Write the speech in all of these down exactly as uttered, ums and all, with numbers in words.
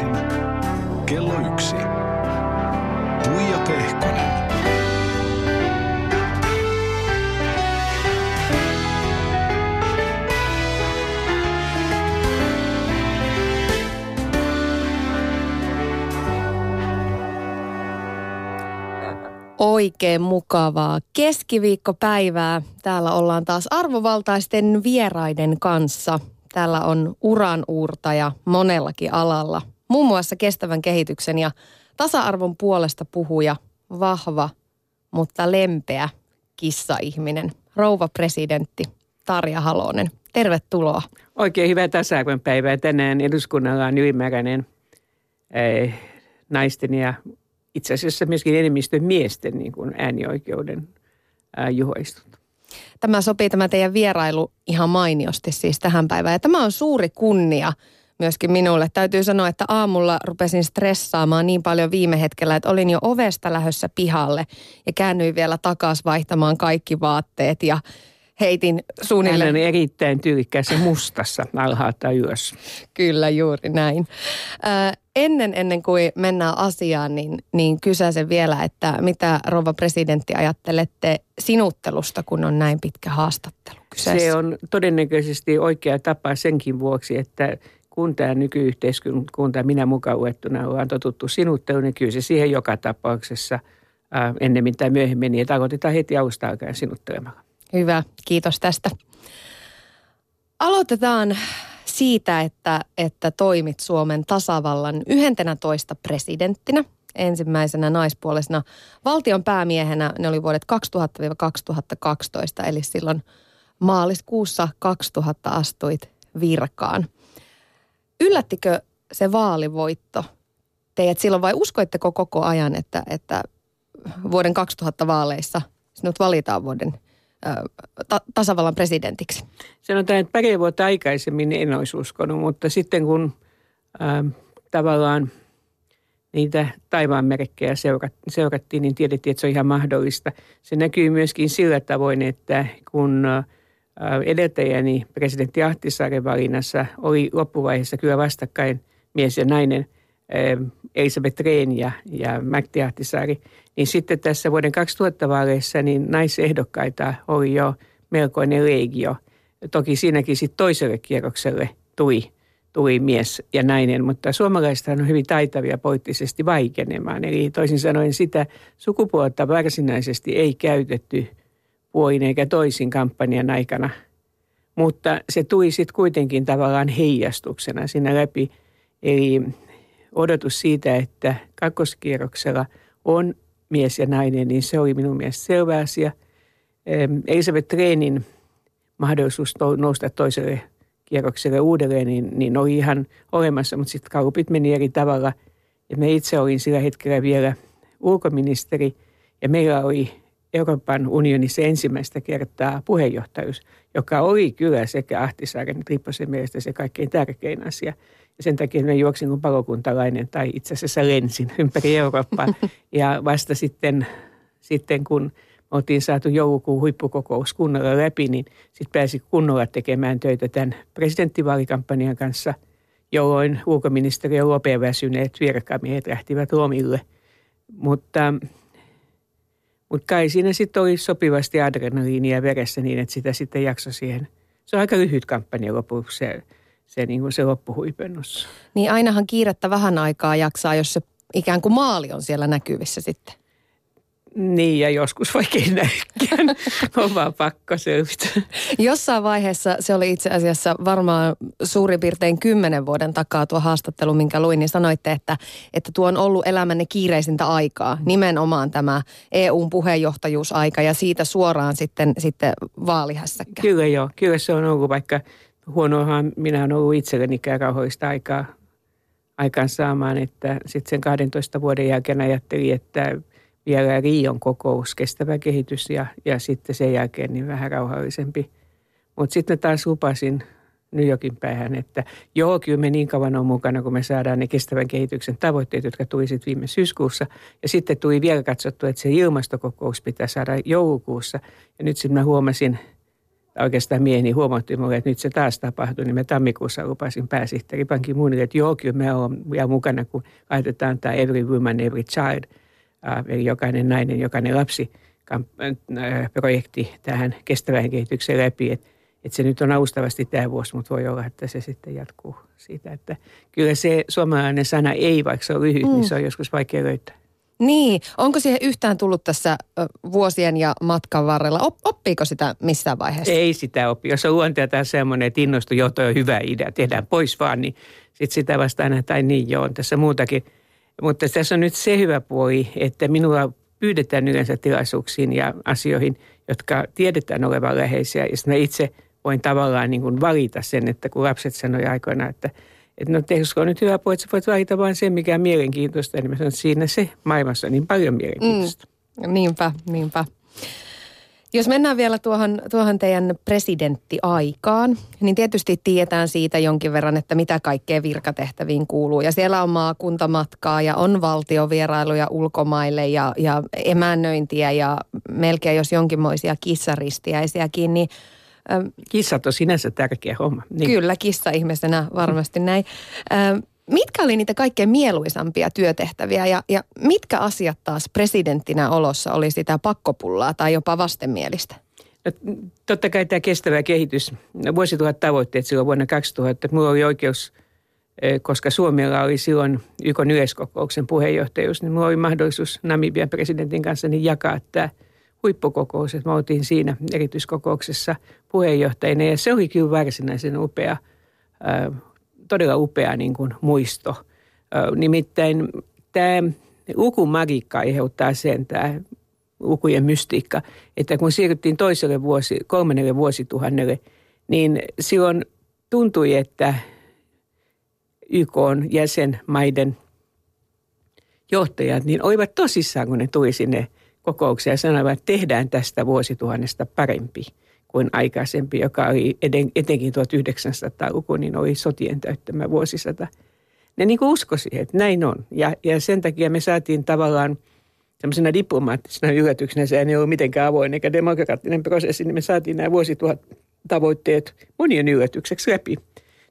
Iltaisin. Kello yksi. Tuija Pehkonen. Oikein mukavaa keskiviikkopäivää. Täällä ollaan taas arvovaltaisten vieraiden kanssa. Täällä on uranuurtaja monellakin alalla. Muun muassa kestävän kehityksen ja tasa-arvon puolesta puhuja, vahva, mutta lempeä kissaihminen, rouva presidentti Tarja Halonen. Tervetuloa. Oikein hyvää tasa-arvon päivää. Tänään eduskunnalla on ylimääräinen eh, naisten ja itse asiassa myöskin enemmistön miesten niin kuin äänioikeuden ää, juhlaistunto. Tämä sopii tämä teidän vierailu ihan mainiosti siis tähän päivään. Ja tämä on suuri kunnia myöskin minulle. Täytyy sanoa, että aamulla rupesin stressaamaan niin paljon viime hetkellä, että olin jo ovesta lähdössä pihalle ja käännyin vielä takaisin vaihtamaan kaikki vaatteet ja heitin suunnilleen. Hän on erittäin tyylikkässä mustassa alhaalta ylös. Kyllä, juuri näin. Äh, ennen, ennen kuin mennään asiaan, niin, niin kysäsen vielä, että mitä rouva presidentti ajattelette sinuttelusta, kun on näin pitkä haastattelu kyseessä? Se on todennäköisesti oikea tapa senkin vuoksi, että kun tämä nykyyhteiskunta, minä mukaan luettuna, ollaan totuttu sinutteluun, niin kyllä se siihen joka tapauksessa äh, ennemmin tai myöhemmin, niin että aloitetaan heti alusta alkaen sinuttelemalla. Hyvä, kiitos tästä. Aloitetaan siitä, että, että toimit Suomen tasavallan yhdentenätoista presidenttinä, ensimmäisenä naispuolisena valtion päämiehenä. Ne oli vuodet kaksituhatta kaksituhattakaksitoista, eli silloin maaliskuussa kaksituhatta astuit virkaan. Yllättikö se vaalivoitto teidät silloin vai uskoitteko koko ajan, että, että vuoden kaksituhatta vaaleissa sinut valitaan vuoden Ta- tasavallan presidentiksi? Sanotaan, että pari vuotta aikaisemmin en olisi uskonut, mutta sitten kun ähm, tavallaan niitä taivaanmerkkejä seurat, seurattiin, niin tiedettiin, että se on ihan mahdollista. Se näkyy myöskin sillä tavoin, että kun äh, edeltäjäni presidentti Ahtisaaren valinnassa oli loppuvaiheessa kyllä vastakkain mies ja nainen, äh, Elisabeth Rehn ja, ja Martti Ahtisaari, niin sitten tässä vuoden kaksituhatta vaaleissa niin naisehdokkaita oli jo melkoinen legio. Toki siinäkin sitten toiselle kierrokselle tuli, tuli mies ja nainen, mutta suomalaisethan on hyvin taitavia poliittisesti vaikenemaan. Eli toisin sanoen sitä sukupuolta varsinaisesti ei käytetty puolin eikä toisin kampanjan aikana, mutta se tuli sitten kuitenkin tavallaan heijastuksena siinä läpi. Eli odotus siitä, että kakkoskierroksella on mies ja nainen, niin se oli minun mielestä selvä asia. Elisabeth Rehnin mahdollisuus nousta toiselle kierrokselle uudelleen, niin, niin oli ihan olemassa, mutta sitten gallupit meni eri tavalla. Ja me itse olin sillä hetkellä vielä ulkoministeri, ja meillä oli Euroopan unionissa ensimmäistä kertaa puheenjohtajuus, joka oli kyllä sekä Ahtisaaren että Lipposen mielestä se kaikkein tärkein asia. Ja sen takia me juoksin kuin palokuntalainen tai itse asiassa lensin ympäri Eurooppaa. Ja vasta sitten, sitten kun oltiin saatu joulukuun huippukokous kunnolla läpi, niin sitten pääsi kunnolla tekemään töitä tämän presidenttivaalikampanjan kanssa, jolloin ulkoministeriön lopeen väsyneet virkamiehet lähtivät lomille. Mutta... Mutta kai siinä sitten oli sopivasti adrenaliinia veressä niin, että sitä sitten jakso siihen. Se on aika lyhyt kampanja lopuksi se, se, niin kuin se loppuhuipennus. Niin ainahan kiirettä vähän aikaa jaksaa, jos se ikään kuin maali on siellä näkyvissä sitten. Niin ja joskus vaikea näkään. On vaan pakko selvitä. Jossain vaiheessa, se oli itse asiassa varmaan suurin piirtein kymmenen vuoden takaa tuo haastattelu, minkä luin, niin sanoitte, että, että tuo on ollut elämänne kiireisintä aikaa. Nimenomaan tämä E U:n puheenjohtajuusaika ja siitä suoraan sitten, sitten vaalihässäkkä. Kyllä joo, kyllä se on ollut, vaikka huonoahan minä olen ollut itsellenikään rauhoista aikaa aikaan saamaan, että sitten sen kahdentoista vuoden jälkeen ajattelin, että vielä Riion kokous, kestävä kehitys ja, ja sitten sen jälkeen niin vähän rauhallisempi. Mutta sitten taas lupasin New Yorkin päähän, että joo, kyllä me niin kauan on mukana, kun me saadaan ne kestävän kehityksen tavoitteet, jotka tuli sitten viime syyskuussa. Ja sitten tuli vielä katsottu, että se ilmastokokous pitää saada joulukuussa. Ja nyt sitten mä huomasin oikeastaan mieheni huomautti minulle, että nyt se taas tapahtui, niin mä tammikuussa lupasin pääsihteeri Ban Ki-moonille, että joo, kyllä mä oon mukana, kun laitetaan tämä Every Woman, Every Child, eli jokainen nainen, jokainen lapsi projekti tähän kestävään kehitykseen läpi, että et se nyt on alustavasti tämä vuosi, mutta voi olla, että se sitten jatkuu siitä, että kyllä se suomalainen sana ei, vaikka se on lyhyt, mm. niin se on joskus vaikea löytää. Niin, onko siihen yhtään tullut tässä vuosien ja matkan varrella? Oppiiko sitä missään vaiheessa? Ei sitä oppi. Jos on luonteeltaan semmoinen, että innostu, joo, toi on hyvä idea, tehdään pois vaan, niin sitten sitä vasta aina, tai niin joo, on tässä muutakin. Mutta tässä on nyt se hyvä puoli, että minua pyydetään yleensä tilaisuuksiin ja asioihin, jotka tiedetään olevan läheisiä. Ja sitten mä itse voin tavallaan niin kuin valita sen, että kun lapset sanoi aikoinaan, että että no tehdyskö on nyt hyvä puhe, että sä voit valita vaan sen, mikä on mielenkiintoista. Eli mä sanon, että siinä se maailmassa on niin paljon mielenkiintoista. Mm. Niinpä, niinpä. Jos mennään vielä tuohon, tuohon teidän presidenttiaikaan, niin tietysti tietään siitä jonkin verran, että mitä kaikkea virkatehtäviin kuuluu. Ja siellä on maakuntamatkaa ja on valtiovierailuja ulkomaille ja, ja emännöintiä ja melkein jos jonkinmoisia kissaristiäisiäkin, niin kissat on sinänsä tärkeä homma. Niin. Kyllä, kissa-ihmisenä varmasti näin. Ö, mitkä oli niitä kaikkein mieluisampia työtehtäviä ja, ja mitkä asiat taas presidenttinä olossa oli sitä pakkopullaa tai jopa vastenmielistä? No, totta kai tämä kestävä kehitys, vuosituhat tavoitteet silloin vuonna kaksituhatta. Minulla oli oikeus, koska Suomella oli silloin Y K:n yleiskokouksen puheenjohtajuus, niin minulla oli mahdollisuus Namibian presidentin kanssa niin jakaa tämä huippukokous, että me oltiin siinä erityiskokouksessa puheenjohtajina ja se oli kyllä varsinaisen upea, todella upea niin kuin muisto. Nimittäin tämä lukumagikka aiheuttaa sen, tämä lukujen mystiikka, että kun siirryttiin toiselle vuosi, kolmannelle vuosituhannelle, niin silloin tuntui, että Y K:n jäsenmaiden johtajat niin olivat tosissaan, kun ne tuli sinne kokouksia ja sanoivat, että tehdään tästä vuosituhannesta parempi kuin aikaisempi, joka oli eten, etenkin tuhatyhdeksänsataaluku, niin oli sotien täyttämä vuosisata. Ne niin kuin uskoi siihen, että näin on. Ja, ja sen takia me saatiin tavallaan tämmöisenä diplomaattisena yllätyksenä, se ei ollut mitenkään avoin eikä demokraattinen prosessi, niin me saatiin nämä vuosituhat tavoitteet monien yllätykseksi läpi.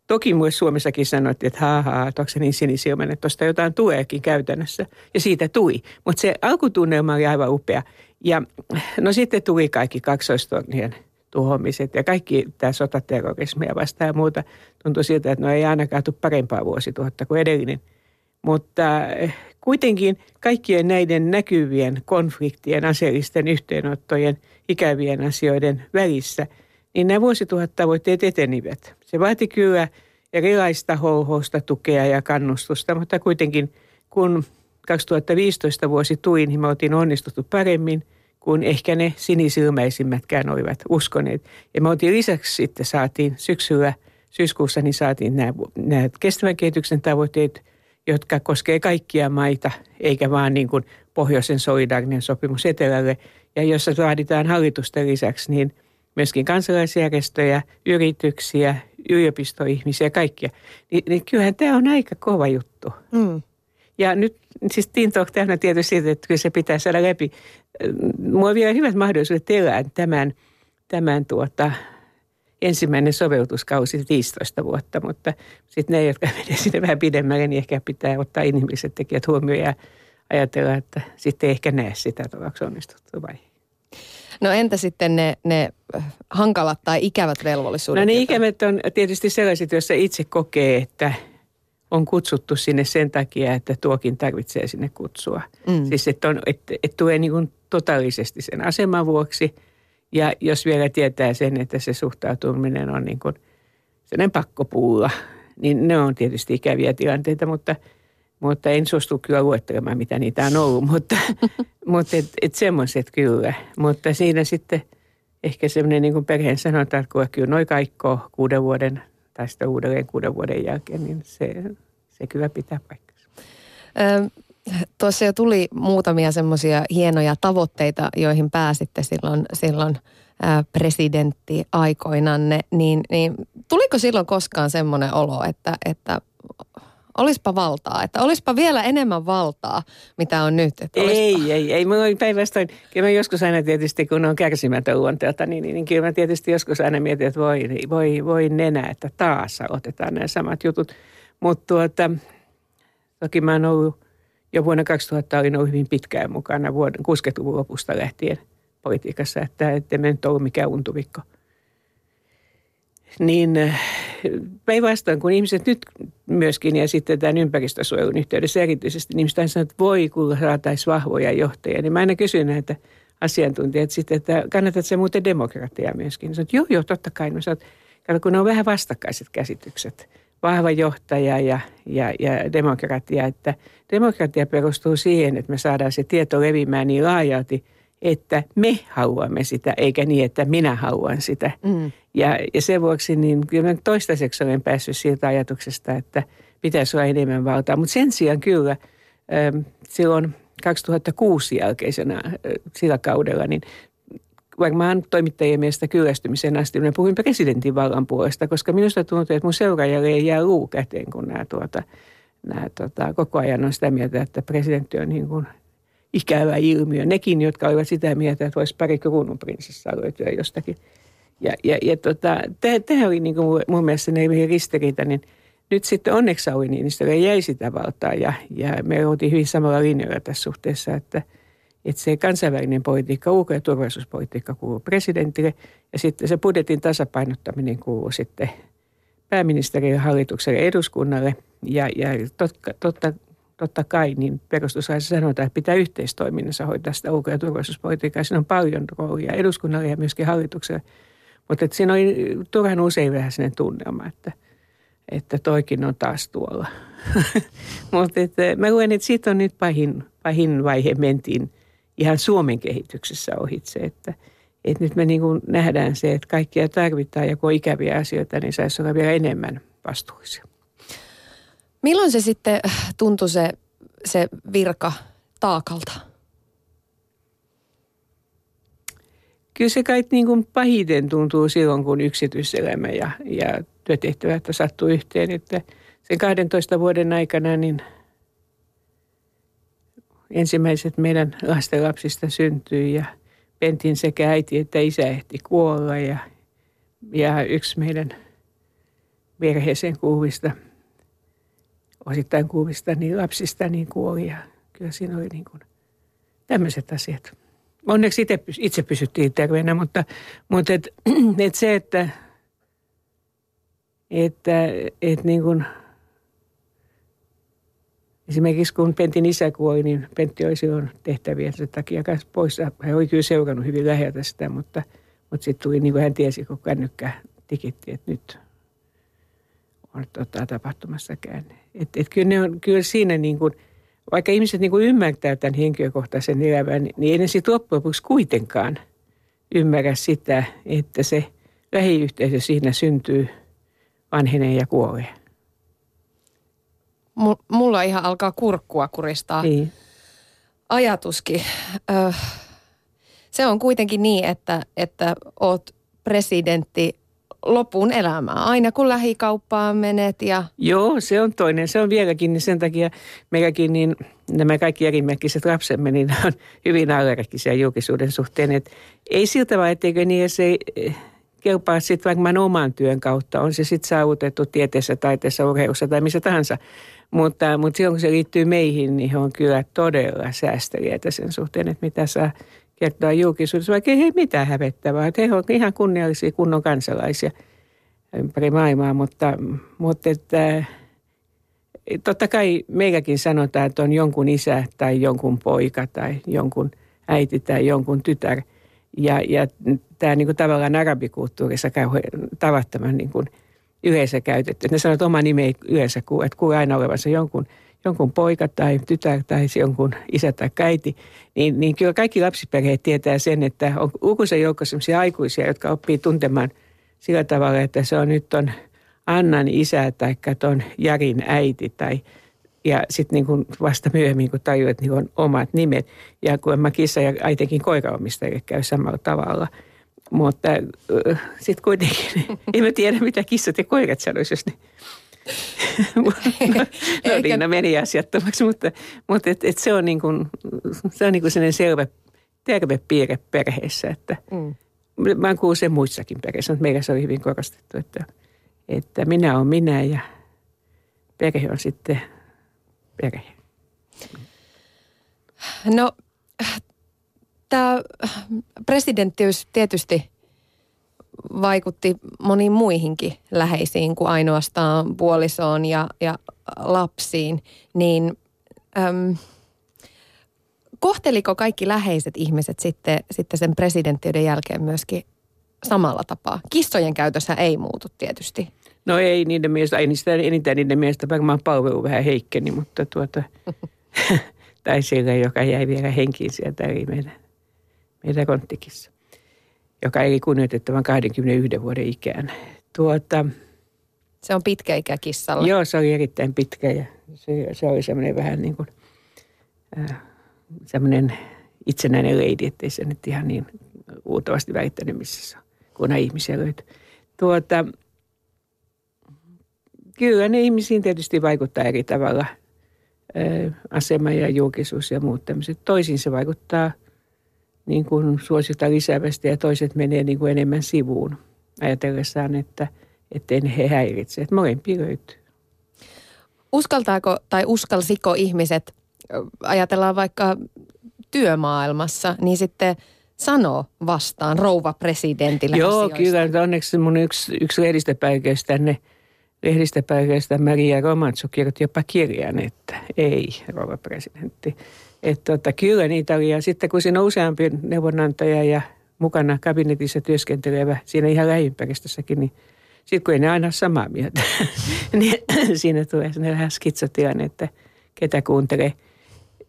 Toki myös Suomessakin sanottiin, että haahaa, että onko se niin sinisilmäinen, että tuosta jotain tuleekin käytännössä. Ja siitä tuli. Mutta se alkutunnelma oli aivan upea. Ja no sitten tuli kaikki kaksoistornien tuhoamiset ja kaikki tämä sotaterrorismia vastaan ja muuta. Tuntui siltä, että no ei ainakaan tule parempaa vuosituhatta kuin edellinen. Mutta kuitenkin kaikkien näiden näkyvien konfliktien, aseellisten yhteenottojen, ikävien asioiden välissä – niin nämä vuosituhat tavoitteet etenivät. Se vaati kyllä erilaista holhousta, tukea ja kannustusta, mutta kuitenkin kun kaksituhattaviisitoista vuosi tuli, niin me oltiin onnistuttu paremmin kuin ehkä ne sinisilmäisimmätkään olivat uskoneet. Ja me oltiin lisäksi sitten saatiin syksyllä, syyskuussa niin saatiin nämä, nämä kestävän kehityksen tavoitteet, jotka koskee kaikkia maita, eikä vaan niin kuin pohjoisen solidaarinen sopimus etelälle. Ja jossa vaaditaan hallitusten lisäksi, niin myöskin kansalaisjärjestöjä, yrityksiä, yliopistoihmisiä, kaikkia. Ni, niin kyllähän tämä on aika kova juttu. Mm. Ja nyt siis tinto on täynnä tietysti siitä, että kyllä se pitää saada läpi. Mulla on vielä hyvät mahdollisuudet elää tämän, tämän tuota, ensimmäinen soveltuskausi viisitoista vuotta, mutta sitten ne, jotka menee sinne vähän pidemmälle, niin ehkä pitää ottaa inhimilliset tekijät huomioon ja ajatella, että sitten ei ehkä näe sitä, että onko onnistuttu vai no entä sitten ne, ne hankalat tai ikävät velvollisuudet? No ne ikävät on tietysti sellaiset, joissa itse kokee, että on kutsuttu sinne sen takia, että tuokin tarvitsee sinne kutsua. Mm. Siis että et, et tulee niin kuin totaalisesti sen aseman vuoksi. Ja jos vielä tietää sen, että se suhtautuminen on niin kuin sellainen pakkopuulla, niin ne on tietysti ikäviä tilanteita, mutta Mutta en suostu kyllä luettelemaan, mitä niitä on ollut, mutta, mutta et, et semmoiset kyllä. Mutta siinä sitten ehkä semmoinen niin kuin perheen sanotaan, että kyllä noi kaikkoo kuuden vuoden tai sitten uudelleen kuuden vuoden jälkeen, niin se, se kyllä pitää paikkansa. Tuossa jo tuli muutamia semmoisia hienoja tavoitteita, joihin pääsitte silloin, silloin ää, presidentti aikoinanne. Niin, niin, tuliko silloin koskaan semmoinen olo, että... että Olispa valtaa, että olispa vielä enemmän valtaa, mitä on nyt. Että ei, ei, ei. Mä olin päinvastoin. Kyllä mä joskus aina tietysti, kun on kärsimätön luonteelta, niin, niin, niin kyllä mä tietysti joskus aina mietin, että voi, voi, voi nenä, että taas otetaan nämä samat jutut. Mutta tuota, toki mä oon ollut jo vuonna kaksituhatta olin ollut hyvin pitkään mukana vuoden kuusikymmentäluvun lopusta lähtien politiikassa, että ettei me nyt ollut mikään untuvikko. Niin päinvastoin, kun ihmiset nyt myöskin ja sitten tämän ympäristösuojelun yhteydessä erityisesti, niin ihmiset aina sanoo, että voi, kun saataisiin vahvoja johtajia. Niin mä aina kysyn näitä asiantuntijoita sitten, että kannatatko sä muuten demokratiaa myöskin? Niin sanoo, että joo, joo, totta kai. No, sanot, kun ne on vähän vastakkaiset käsitykset. Vahva johtaja ja, ja, ja demokratia, että demokratia perustuu siihen, että me saadaan se tieto levimään niin laajalti, että me haluamme sitä, eikä niin, että minä haluan sitä. Mm. Ja, ja sen vuoksi niin kyllä toistaiseksi olen päässyt siltä ajatuksesta, että pitäisi olla enemmän valtaa. Mutta sen sijaan kyllä silloin kaksituhattakuusi jälkeisenä sillä kaudella, niin varmaan toimittajien mielestä kyllästymiseen asti minä puhuin presidentin vallan puolesta, koska minusta tuntuu, että mun seuraajalle ei jää luu käteen, kun nämä, tuota, nämä tuota, koko ajan on sitä mieltä, että presidentti on niin kuin ikävä ilmiö. Nekin, jotka olivat sitä mieltä, että voisi pari kruununprinsessaa löytyä jostakin. Ja, ja, ja tota, tämä oli niin kuin mun mielestä ne ristiriita, niin nyt sitten onneksi Sauli Niinistölle jäi sitä valtaa ja, ja me oltiin hyvin samalla linjalla tässä suhteessa, että Että se kansainvälinen politiikka, ulko- ja turvallisuuspolitiikka kuuluu presidentille ja sitten se budjetin tasapainottaminen kuuluu sitten pääministerille, hallitukselle, eduskunnalle. Ja, ja totta, totta, totta kai niin perustuslaissa sanotaan, että pitää yhteistoiminnassa hoitaa sitä ulko- ja turvallisuuspolitiikkaa. Siinä on paljon roolia eduskunnalle ja myöskin hallitukselle. Mutta siinä oli turhan usein vähän sellainen tunnelma, että, että toikin on taas tuolla. Mutta mä luen, että siitä on nyt pahin, pahin vaihe mentiin. Ihan Suomen kehityksessä ohitse, että, että nyt me niin kuin nähdään se, että kaikkia tarvitaan ja kun on ikäviä asioita, niin saisi olla vielä enemmän vastuullisia. Milloin se sitten tuntui se, se virka taakalta? Kyllä se kai niin kuin pahiten tuntuu silloin, kun yksityiselämä ja, ja työtehtävät sattuu yhteen, että sen kahdentoista vuoden aikana niin ensimmäiset meidän lasten lapsista syntyi ja Pentin sekä äiti että isä ehti kuolla ja, ja yksi meidän perheeseen kuuluvista, osittain kuuluvista niin lapsista niin kuoli ja kyllä siinä oli niin kuin tämmöiset asiat. Onneksi itse, itse pysyttiin terveenä, mutta, mutta et, et se, että, että et niin kuin esimerkiksi kun Pentin isä kuoli, niin Pentti oli silloin tehtäviä sen takia pois. Hän oli kyllä seurannut hyvin läheltä sitä, mutta, mutta sitten tuli niin kuin hän tiesi, kun kännykkä tikitti, että nyt on tota, tapahtumassa käänne. Et, et kyllä, ne on, kyllä siinä, niin kuin, vaikka ihmiset niin kuin ymmärtää tämän henkilökohtaisen elämän, niin ei ne sitten loppujen lopuksi kuitenkaan ymmärrä sitä, että se lähiyhteisö siinä syntyy, vanhenee ja kuolee. Mulla ihan alkaa kurkkua kuristaa niin. Ajatuskin. Ö, se on kuitenkin niin, että, että oot presidentti lopun elämää, aina kun lähikauppaan menet. Ja joo, se on toinen. Se on vieläkin, niin sen takia meilläkin niin nämä kaikki erimerkkiset lapsemme, niin on hyvin allergisia julkisuuden suhteen. Et ei siltä vaan, etteikö niin, se kelpaa sitten varmaan oman työn kautta. On se sitten saavutettu tieteessä, taiteessa, urheilussa tai missä tahansa. Mutta, mutta silloin, kun se liittyy meihin, niin on kyllä todella säästeliäitä sen suhteen, että mitä saa kertoa julkisuudessa. Vaikka ei mitään hävettävää. He ovat ihan kunniallisia kunnon kansalaisia ympäri maailmaa. Mutta, mutta että, totta kai meilläkin sanotaan, että on jonkun isä tai jonkun poika tai jonkun äiti tai jonkun tytär. Ja, ja tämä niin kuin tavallaan arabikulttuurissa tavattoman niin kuin yleensä käytetty. Ne sanoo, että oma nimi ei yleensä kuule, että kuule aina olevansa jonkun, jonkun poika tai tytär tai jonkun isä tai äiti. Niin, niin kyllä kaikki lapsiperheet tietää sen, että on lukuisen joukko sellaisia aikuisia, jotka oppii tuntemaan sillä tavalla, että se on nyt ton Annan isä tai ton Jarin äiti tai ja sitten niin vasta myöhemmin, kun tajuat, että niillä on omat nimet. Ja kun mä kissa ja äitenkin koiraomistajille käy samalla tavalla. Mutta äh, sitten kuitenkin, en mä tiedä, mitä kissat ja koirat sanoisivat, jos ne no eikä... Niina meni asiattomaksi, mutta, mutta et, et se on niin kuin, se on niin kuin sellainen selvä, terve piirre perheessä, että mm. mä oon kuullut sen muissakin perheissä, mutta meillä se oli hyvin korostettu, että, että minä olen minä ja perhe on sitten perhe. No, tämä presidenttiys tietysti vaikutti moniin muihinkin läheisiin kuin ainoastaan puolisoon ja, ja lapsiin, niin äm, kohteliko kaikki läheiset ihmiset sitten, sitten sen presidenttiyden jälkeen myöskin samalla tapaa? Kissojen käytössä ei muutu tietysti. No ei niiden mielestä, ei niistä, enintään niiden mielestä varmaan palvelu vähän heikkeni, mutta tuota, tai sillä, joka jäi vielä henkiin sieltä, eli meidän, meidän konttikissa, joka ei kunnioitettavan kaksikymmentäyksi vuoden ikään. Tuota, se on pitkä ikä kissalla. Joo, se oli erittäin pitkä ja se, se oli semmoinen vähän niin kuin äh, semmoinen itsenäinen leidi, ettei se nyt ihan niin uutavasti välittänyt, missä se on, kun ihmisiä löytyy. Tuota, kyllä ne ihmisiin tietysti vaikuttaa eri tavalla. Ö, asema ja julkisuus ja muut tämmöiset. Toisin se vaikuttaa niin kuin suositaan lisäävästi ja toiset menee niin kuin enemmän sivuun ajatellessaan, että ettei he häiritse. Että molempia löytyy. Uskaltaako tai uskalsiko ihmiset, ajatellaan vaikka työmaailmassa, niin sitten sanoo vastaan rouva presidentille Joo, asioista. Kyllä. Onneksi mun yksi, yksi lehdistöpäiköistä tänne Lehdistöpäivästä Maria Romantšuk kirjoitti jopa kirjan, että ei, rouva presidentti. Että tota, kyllä niitä oli. Ja sitten kun siinä on useampi neuvonantaja ja mukana kabinetissa työskentelevä siinä ihan lähiympäristössäkin, niin sitten kun ei ne aina ole samaa mieltä, niin siinä tulee sellainen vähän skitsotilanne, että ketä kuuntelee.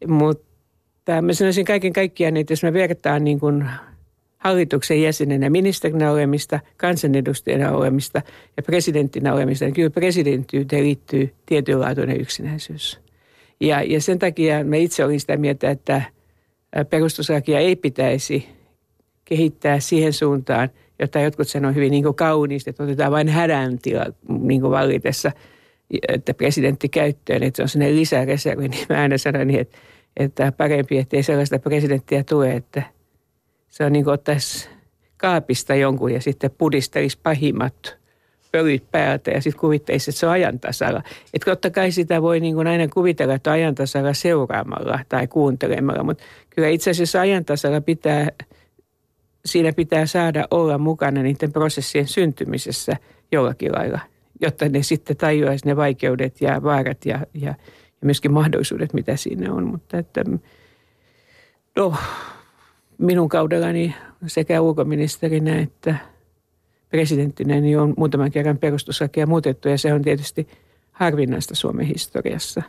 Mutta mä sanoisin kaiken kaikkiaan, että jos mä vertaan niin kuin hallituksen jäsenenä ministerinä olemista, kansanedustajana olemista ja presidenttinä olemista, niin kyllä presidenttiyteen liittyy tietynlaatuinen yksinäisyys. Ja, ja sen takia mä itse olin sitä mieltä, että perustuslakia ei pitäisi kehittää siihen suuntaan, jota jotkut sanoo hyvin niin kuin kauniisti, että otetaan vain hädän tila niin kuin vallitessa, että presidentti käyttöön, että se on sellainen lisäreservi, niin mä aina sanon niin, että, että parempi, ettei sellaista presidenttiä tule, että se on niin kuin ottaisi kaapista jonkun ja sitten pudistelisi pahimmat pölyt päältä ja sitten kuvittelisi, että se on ajan tasalla. Että totta kai sitä voi niin kuin aina kuvitella, että on ajan tasalla seuraamalla tai kuuntelemalla, mutta kyllä itse asiassa ajan tasalla pitää, siinä pitää saada olla mukana niiden prosessien syntymisessä jollakin lailla, jotta ne sitten tajuaisi ne vaikeudet ja vaarat ja, ja, ja myöskin mahdollisuudet, mitä siinä on. Mutta että, no... Minun kaudellani sekä ulkoministerinä että presidenttinä niin on muutaman kerran perustuslakia muutettu ja se on tietysti harvinaista Suomen historiassa.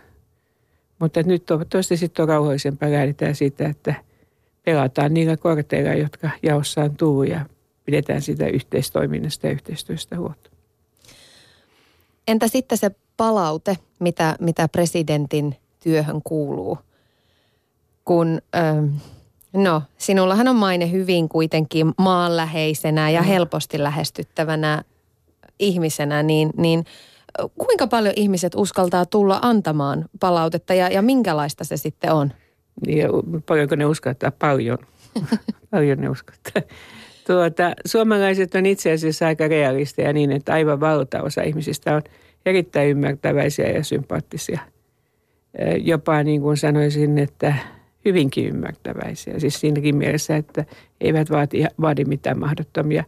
Mutta nyt toivottavasti sitten on rauhallisempaa, lähdetään siitä, että pelataan niillä korteilla, jotka jaossa on tullut ja pidetään sitä yhteistoiminnasta ja yhteistyöstä huolta. Entä sitten se palaute, mitä, mitä presidentin työhön kuuluu? Kun... Ähm, No, sinullahan on maine hyvin kuitenkin maanläheisenä ja helposti lähestyttävänä ihmisenä, niin, niin kuinka paljon ihmiset uskaltaa tulla antamaan palautetta ja, ja minkälaista se sitten on? Ja, paljonko ne uskaltaa? Paljon. Paljon ne uskaltaa. Tuota, suomalaiset on itse asiassa aika realisteja niin, että aivan valtaosa ihmisistä on erittäin ymmärtäväisiä ja sympaattisia. Jopa niin kuin sanoisin, että... hyvinkin ymmärtäväisiä, siis siinäkin mielessä, että eivät vaati, vaadi mitään mahdottomia.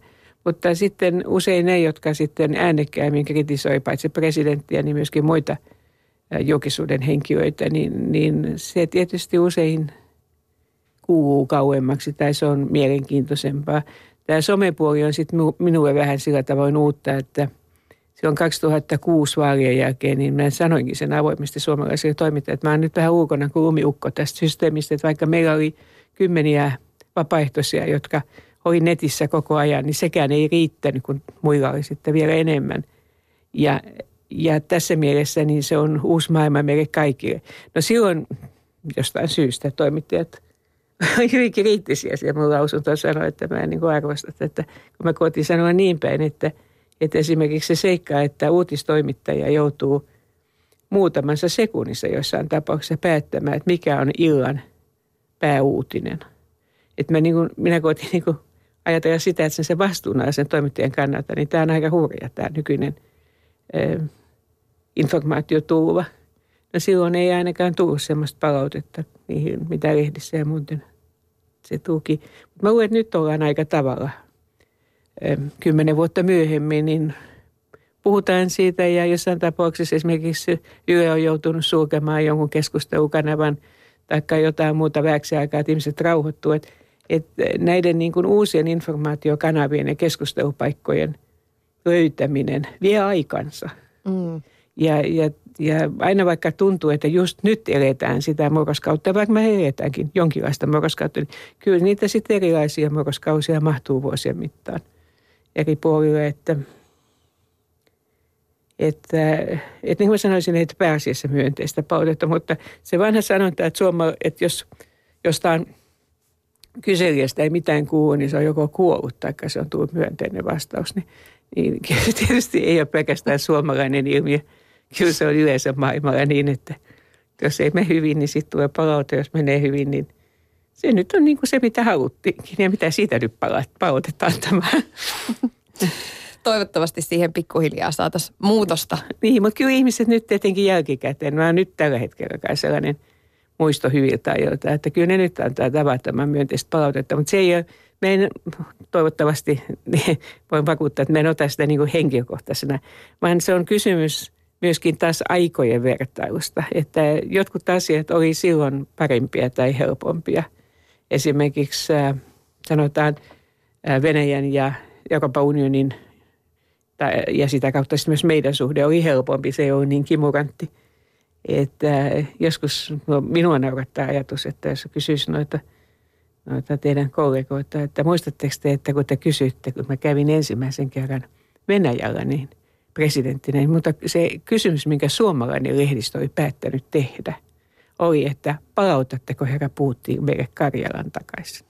Mutta sitten usein ne, jotka sitten äänekkäimmin kritisoi paitsi presidenttiä, niin myöskin muita julkisuuden henkilöitä, niin, niin se tietysti usein kuuluu kauemmaksi tai se on mielenkiintoisempaa. Tämä somepuoli on sitten minulle vähän sillä tavoin uutta, että silloin kaksituhattakuusi vaalien jälkeen, niin mä sanoinkin sen avoimesti suomalaisille toimittajille, että mä oon nyt vähän ulkona kuin lumiukko tästä systeemistä, että vaikka meillä oli kymmeniä vapaaehtoisia, jotka oli netissä koko ajan, niin sekään ei riittänyt, kun muilla oli sitten vielä enemmän. Ja, ja tässä mielessä niin se on uusi maailma meille kaikille. No silloin jostain syystä toimittajat oli hyvinkin kriittisiä, siellä mun lausunto sanoi, että mä en niin kuin arvosta, että kun mä koitin sanoa niin päin, että Että esimerkiksi se seikka, että uutistoimittaja joutuu muutamassa sekunnissa jossain tapauksessa päättämään, että mikä on illan pääuutinen. Että mä niin kuin, minä koitin niin kuin ajatella sitä, että sen se vastuunalaisen toimittajan kannalta, niin tämä on aika hurja tämä nykyinen äh, informaatiotulva. No silloin ei ainakaan tullut sellaista palautetta, niihin, mitä lehdissä ja muuten se tuki. Mutta mä luulen, että nyt ollaan aika tavalla. Kymmenen vuotta myöhemmin, niin puhutaan siitä ja jossain tapauksessa esimerkiksi Yle on joutunut sulkemaan jonkun keskustelukanavan tai jotain muuta vähäksi aikaa, että ihmiset rauhoittuu. Että et näiden niin kuin uusien informaatiokanavien ja keskustelupaikkojen löytäminen vie aikansa. Mm. Ja, ja, ja aina vaikka tuntuu, että just nyt eletään sitä murroskautta, vaikka me eletäänkin jonkinlaista murroskautta, niin kyllä niitä sitten erilaisia murroskausia mahtuu vuosien mittaan eri puolille. Että, että, että niin kuin sanoisin, että pääasiassa myönteistä palautetta, mutta se vanha sanonta, että, suoma, että jos jostain kyselijästä ei mitään kuulu, niin se on joko kuollut tai se on tullut myönteinen vastaus, niin, niin tietysti ei ole pelkästään suomalainen ilmiö. Kyllä se on yleensä maailmalla niin, että jos ei mene hyvin, niin sitten tulee palaute. Jos menee hyvin, niin se nyt on niin kuin se, mitä haluttiinkin ja mitä siitä nyt palautetta antamaan. Toivottavasti siihen pikkuhiljaa saataisiin muutosta. Niin, mutta kyllä ihmiset nyt tietenkin jälkikäteen. Mä oon nyt tällä hetkellä kai sellainen muisto hyviltä ajoilta, että kyllä ne nyt antaa tavattoman myönteistä palautetta. Mutta se ei ole, mä en toivottavasti, voin vakuuttaa, että mä en ota sitä niin kuin henkilökohtaisena, vaan se on kysymys myöskin taas aikojen vertailusta, että jotkut asiat oli silloin parempia tai helpompia. Esimerkiksi sanotaan Venäjän ja Euroopan unionin ja sitä kautta sitten myös meidän suhde oli helpompi, se ei ollut niin kimurantti. Että joskus no, minua naurattaa ajatus, että jos kysyisi noita, noita teidän kollegoita, että muistatteko te, että kun te kysytte, kun mä kävin ensimmäisen kerran Venäjällä, niin presidenttinä, mutta se kysymys, minkä suomalainen lehdistö oli päättänyt tehdä, oli, että palautatteko herra Putin meille Karjalan takaisin.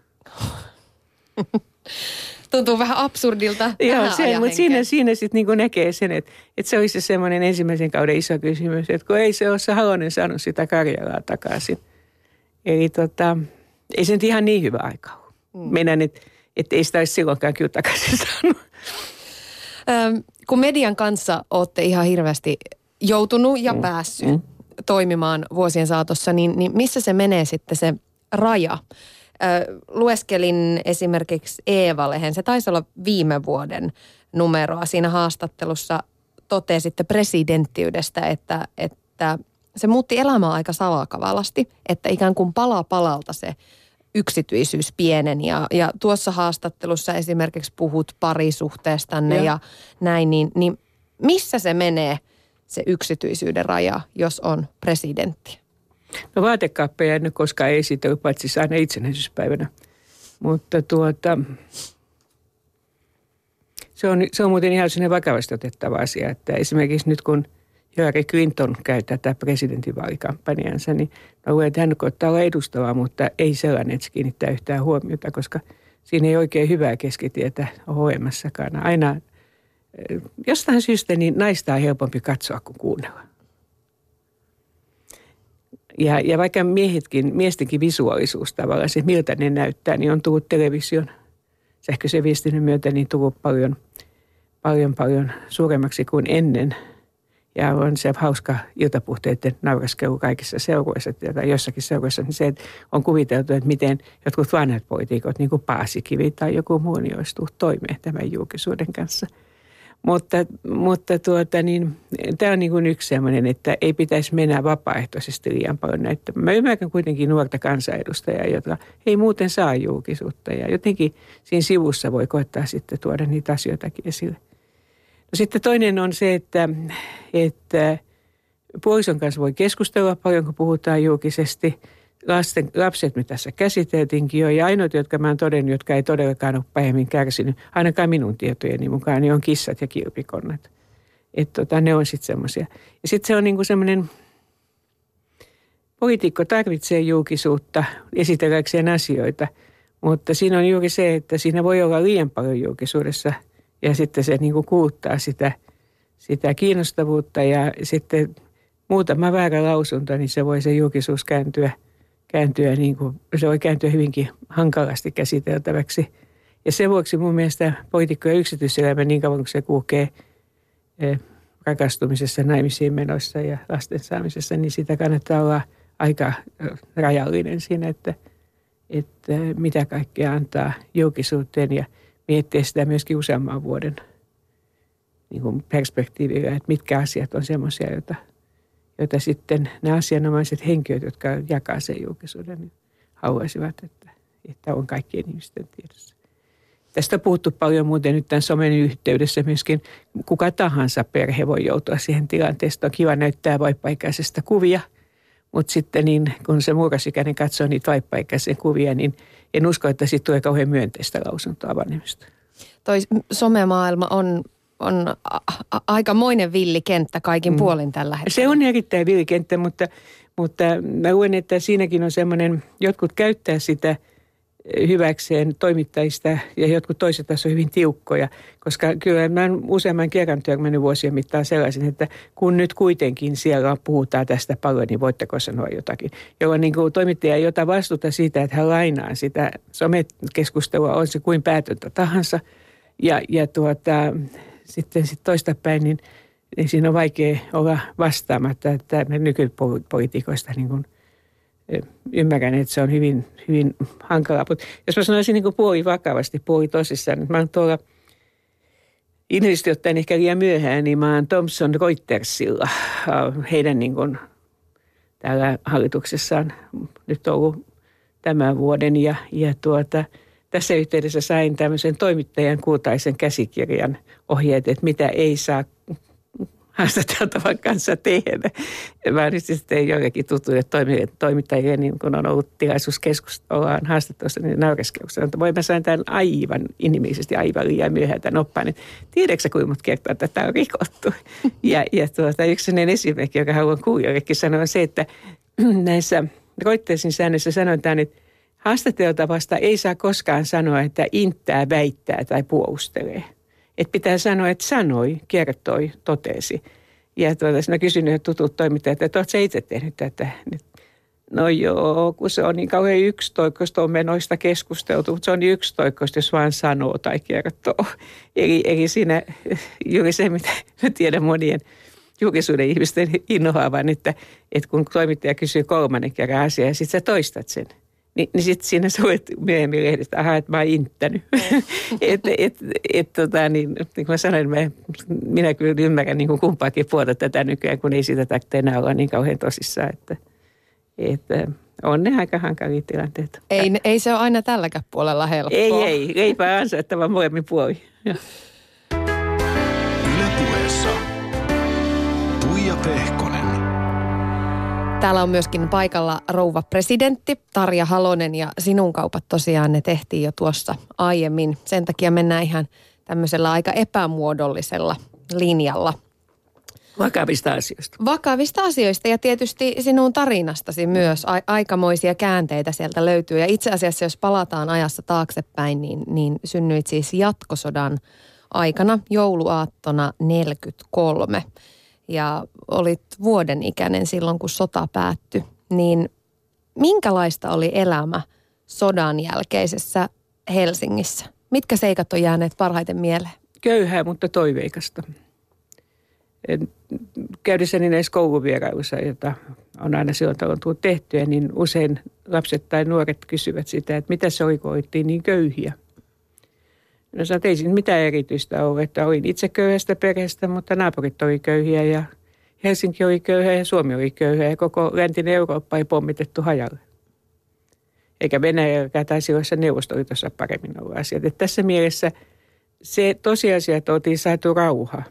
Tuntuu vähän absurdilta. Joo, se, mutta siinä, siinä sitten niinku näkee sen, että, että se olisi semmoinen ensimmäisen kauden iso kysymys, että kun ei se ole se Halonen saanut sitä Karjalaa takaisin. Eli tota, ei se nyt ihan niin hyvä aika ole. Mm. Mennään, että et ei sitä olisi silloinkaan kyllä takaisin saanut. Öm, kun median kanssa olette ihan hirveästi joutunut ja mm. päässyt mm. toimimaan vuosien saatossa, niin, niin missä se menee sitten se raja? Ö, lueskelin esimerkiksi Eeva-lehen, se taisi olla viime vuoden numeroa. Siinä haastattelussa totesitte presidenttiydestä, että, että se muutti elämää aika salakavalasti, että ikään kuin pala palalta se yksityisyys pienen ja, ja tuossa haastattelussa esimerkiksi puhut parisuhteestanne ja, ja näin, niin, niin missä se menee se yksityisyyden raja, jos on presidentti? No vaatekaappeja en ole koskaan esitellyt, paitsi siis aina itsenäisyyspäivänä, mutta tuota, se on, se on muuten ihan sellainen vakavasti otettava asia, että esimerkiksi nyt kun Hillary Clinton käy tätä presidentinvaalikampanjansa, niin mä luulen, että hän koittaa olla edustavaa, mutta ei sellainen, että se kiinnittää yhtään huomiota, koska siinä ei oikein hyvää keskitietä ole olemassakaan. Aina jostain syystä niin naista on helpompi katsoa kuin kuunnella. Ja, ja vaikka miehetkin, miestenkin visuaalisuus tavallaan, se miltä ne näyttää, niin on tullut television, sähköisen viestinnän myötä, niin tullut paljon, paljon, paljon suuremmaksi kuin ennen. Ja on se hauska iltapuhteiden nauraskelu kaikissa seuroissa tai jossakin seuroissa, niin se on kuviteltu, että miten jotkut vanhat politiikot, niin kuin Paasikivi tai joku muu, niin olisi tullut toimeen tämän julkisuuden kanssa. Mutta, mutta tuota, niin, tämä on niin kuin yksi sellainen, että ei pitäisi mennä vapaaehtoisesti liian paljon näitä. Mä ymmärrän kuitenkin nuorta kansanedustajaa, jota ei muuten saa julkisuutta ja jotenkin siinä sivussa voi koettaa sitten tuoda niitä asioitakin esille. Sitten toinen on se, että, että puolison kanssa voi keskustella paljon, kun puhutaan julkisesti. Lasten, lapset me tässä käsiteltiinkin jo, ja ainoat, jotka mä oon todennut, jotka ei todellakaan ole pahemmin kärsinyt, ainakaan minun tietojeni mukaan, niin on kissat ja kilpikonnat. Että tota, ne on sitten semmoisia. Ja sitten se on niinku semmoinen, poliitikko tarvitsee julkisuutta esitelläkseen asioita, mutta siinä on juuri se, että siinä voi olla liian paljon julkisuudessa ja sitten se niin kuin kuuttaa sitä, sitä kiinnostavuutta ja sitten muutama väärä lausunto, niin se voi se julkisuus kääntyä, kääntyä niin kuin, se voi kääntyä hyvinkin hankalasti käsiteltäväksi. Ja sen vuoksi mun mielestä poliitikkojen yksityiselämä niin kauan, kun se kulkee rakastumisessa, naimisiin menoissa ja lasten saamisessa, niin sitä kannattaa olla aika rajallinen siinä, että, että mitä kaikkea antaa julkisuuteen ja miettiä sitä myöskin useamman vuoden niin kuin perspektiivillä, että mitkä asiat on semmoisia, joita, joita sitten nämä asianomaiset henkilöt, jotka jakaa sen julkisuuden, niin haluaisivat, että, että on kaikkien ihmisten tiedossa. Tästä on puhuttu paljon muuten nyt tämän somen yhteydessä myöskin. Kuka tahansa perhe voi joutua siihen tilanteesta. On kiva näyttää vaippa-ikäisestä kuvia, mutta sitten niin, kun se murrosikäinen katsoo niitä vaippa-ikäisen kuvia, niin en usko, että siitä tulee kauhean myönteistä lausuntoa vanhemmista. Toi somemaailma on, on a- a- aikamoinen villikenttä kaikin puolin mm. tällä hetkellä. Se on erittäin villikenttä, mutta, mutta mä luen, että siinäkin on semmoinen, jotkut käyttää sitä hyväkseen toimittajista ja jotkut toiset taas on hyvin tiukkoja, koska kyllä mä olen useamman kerran törmännyt vuosien mittaan sellaisen, että kun nyt kuitenkin siellä puhutaan tästä paljon, niin voitteko sanoa jotakin, jolloin niin kuin toimittaja, jota vastuuta siitä, että hän lainaa sitä somekeskustelua, on se kuin päätöntä tahansa ja, ja tuota, sitten sit toista päin, niin, niin siinä on vaikea olla vastaamatta, että me nykypolitiikoista niin kuin ymmärrän, että se on hyvin, hyvin hankalaa, mutta jos mä sanoisin niin kuin puoli vakavasti, puoli tosissaan, että mä oon tuolla inhellisesti ottaen ehkä liian myöhään, niin mä oon Thomson Reutersilla, heidän niin kuin täällä hallituksessaan nyt ollut tämän vuoden ja, ja tuota, tässä yhteydessä sain tämmöisen toimittajan kultaisen käsikirjan ohjeet, että mitä ei saa haastateltavan kanssa tehdä. Mä nyt sitten jollekin tutuille toimittajille, niin kun on ollut tilaisuus keskustellaan haastattelussa, niin naureskeluksena, että voi mä sain tämän aivan inhimillisesti, aivan liian myöhään tämän oppaan, että tiedätkö kuinka monta kertaa, että tämä on rikottu. Ja, ja tuota, yksi sellainen esimerkki, joka haluan kuulijoillekin sanoa, on se, että näissä Reutersin säännöissä sanotaan, että haastateltavasta ei saa koskaan sanoa, että inttää, väittää tai puolustelee. Että pitää sanoa, että sanoi, kertoi, totesi. Ja tuota, sinä kysynyt, että tutut toimittajat, että oletko itse tehnyt tätä? No joo, kun se on niin kauhean yksitoikkoista, on menoista keskusteltu, mutta se on yksitoikkoista, jos vaan sanoo tai kertoo. Eli, eli siinä juuri se, mitä tiedän monien julkisuuden ihmisten innohaavan, että, että kun toimittaja kysyy kolmannen kerran asiaa ja sitten sä toistat sen. Ni, niin sitten siinä sä olet myöhemmin lehdet, että ahaa, että mä oon inttänyt. että et, et, tota, niin, niin kuin mä sanoin, mä, minä kyllä ymmärrän niin kuin kumpaakin puolta tätä nykyään, kun ei sitä takta enää olla niin kauhean tosissaan. Että, että on ne aika hankalia tilanteita. Ei, ei se ole aina tälläkään puolella helppoa. Ei, ei. Leipää ansaittava molemmin puolin. Yle Puheessa Tuija Pehkonen. Täällä on myöskin paikalla rouva presidentti Tarja Halonen ja sinun kaupat tosiaan ne tehtiin jo tuossa aiemmin. Sen takia mennään ihan tämmöisellä aika epämuodollisella linjalla. Vakavista asioista. Vakavista asioista ja tietysti sinun tarinastasi myös. A- aikamoisia käänteitä sieltä löytyy ja itse asiassa jos palataan ajassa taaksepäin, niin, niin synnyit siis jatkosodan aikana jouluaattona neljäkymmentäkolme. Ja olit vuoden ikäinen silloin, kun sota päättyi, niin minkälaista oli elämä sodan jälkeisessä Helsingissä? Mitkä seikat on jääneet parhaiten mieleen? Köyhää, mutta toiveikasta. Käydessäni näissä kouluvierailuissa, jota on aina silloin tullut tehtyä, niin usein lapset tai nuoret kysyvät sitä, että mitä se oli, kun oltiin niin köyhiä. No sanoin, että ei siinä mitään erityistä ole, että olin itse köyhästä perheestä, mutta naapurit oli köyhiä ja Helsinki oli köyhä ja Suomi oli köyhä ja koko läntinen Eurooppa ei pommitettu hajalle. Eikä Venäjälläkään tai silloissa Neuvostoliitossa paremmin ollut asiat. Että tässä mielessä se tosiasia, että oltiin saatu rauha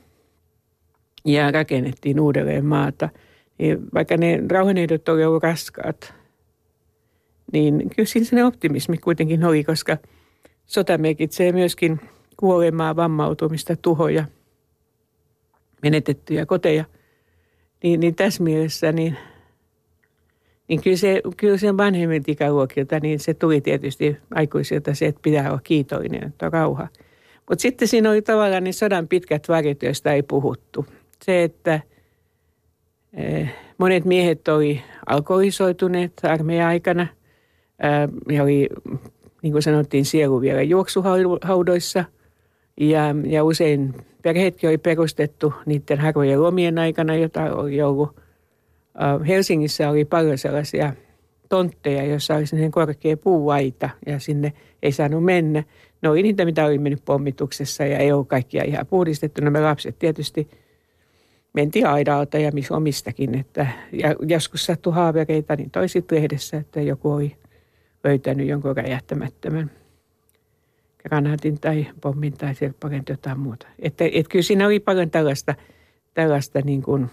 ja rakennettiin uudelleen maata, niin vaikka ne rauhanehdot oli ollut raskaat, niin kyllä siinä se optimismi kuitenkin oli, koska sota merkitsee myöskin kuolemaa, vammautumista, tuhoja, menetettyjä koteja. Niin, niin tässä mielessä, niin, niin kyllä, se, kyllä sen vanhemmilta ikäluokilta, niin se tuli tietysti aikuisilta se, että pitää olla kiitollinen, että on rauha. Mutta sitten siinä oli tavallaan niin sodan pitkät värit, joista ei puhuttu. Se, että monet miehet oli alkoholisoituneet armeijan aikana. He oli, niin kuin sanottiin, sielu vielä juoksuhaudoissa. Ja, ja usein perheetkin oli perustettu niiden harvojen lomien aikana, jota oli ollut. Helsingissä oli paljon sellaisia tontteja, joissa oli sellainen korkea puulaita ja sinne ei saanut mennä. Ne oli niitä, mitä oli mennyt pommituksessa ja ei ollut kaikkia ihan puhdistettuna. Me lapset tietysti mentiin aidalta ja omistakin. Että, ja joskus sattui haavereita, niin toi sitten lehdessä, että joku oli löytänyt jonkun räjähtämättömän granaatin tai pommin tai sirppaleen jotain muuta. Että et kyllä siinä oli paljon tällaista, tällaista niin kuin,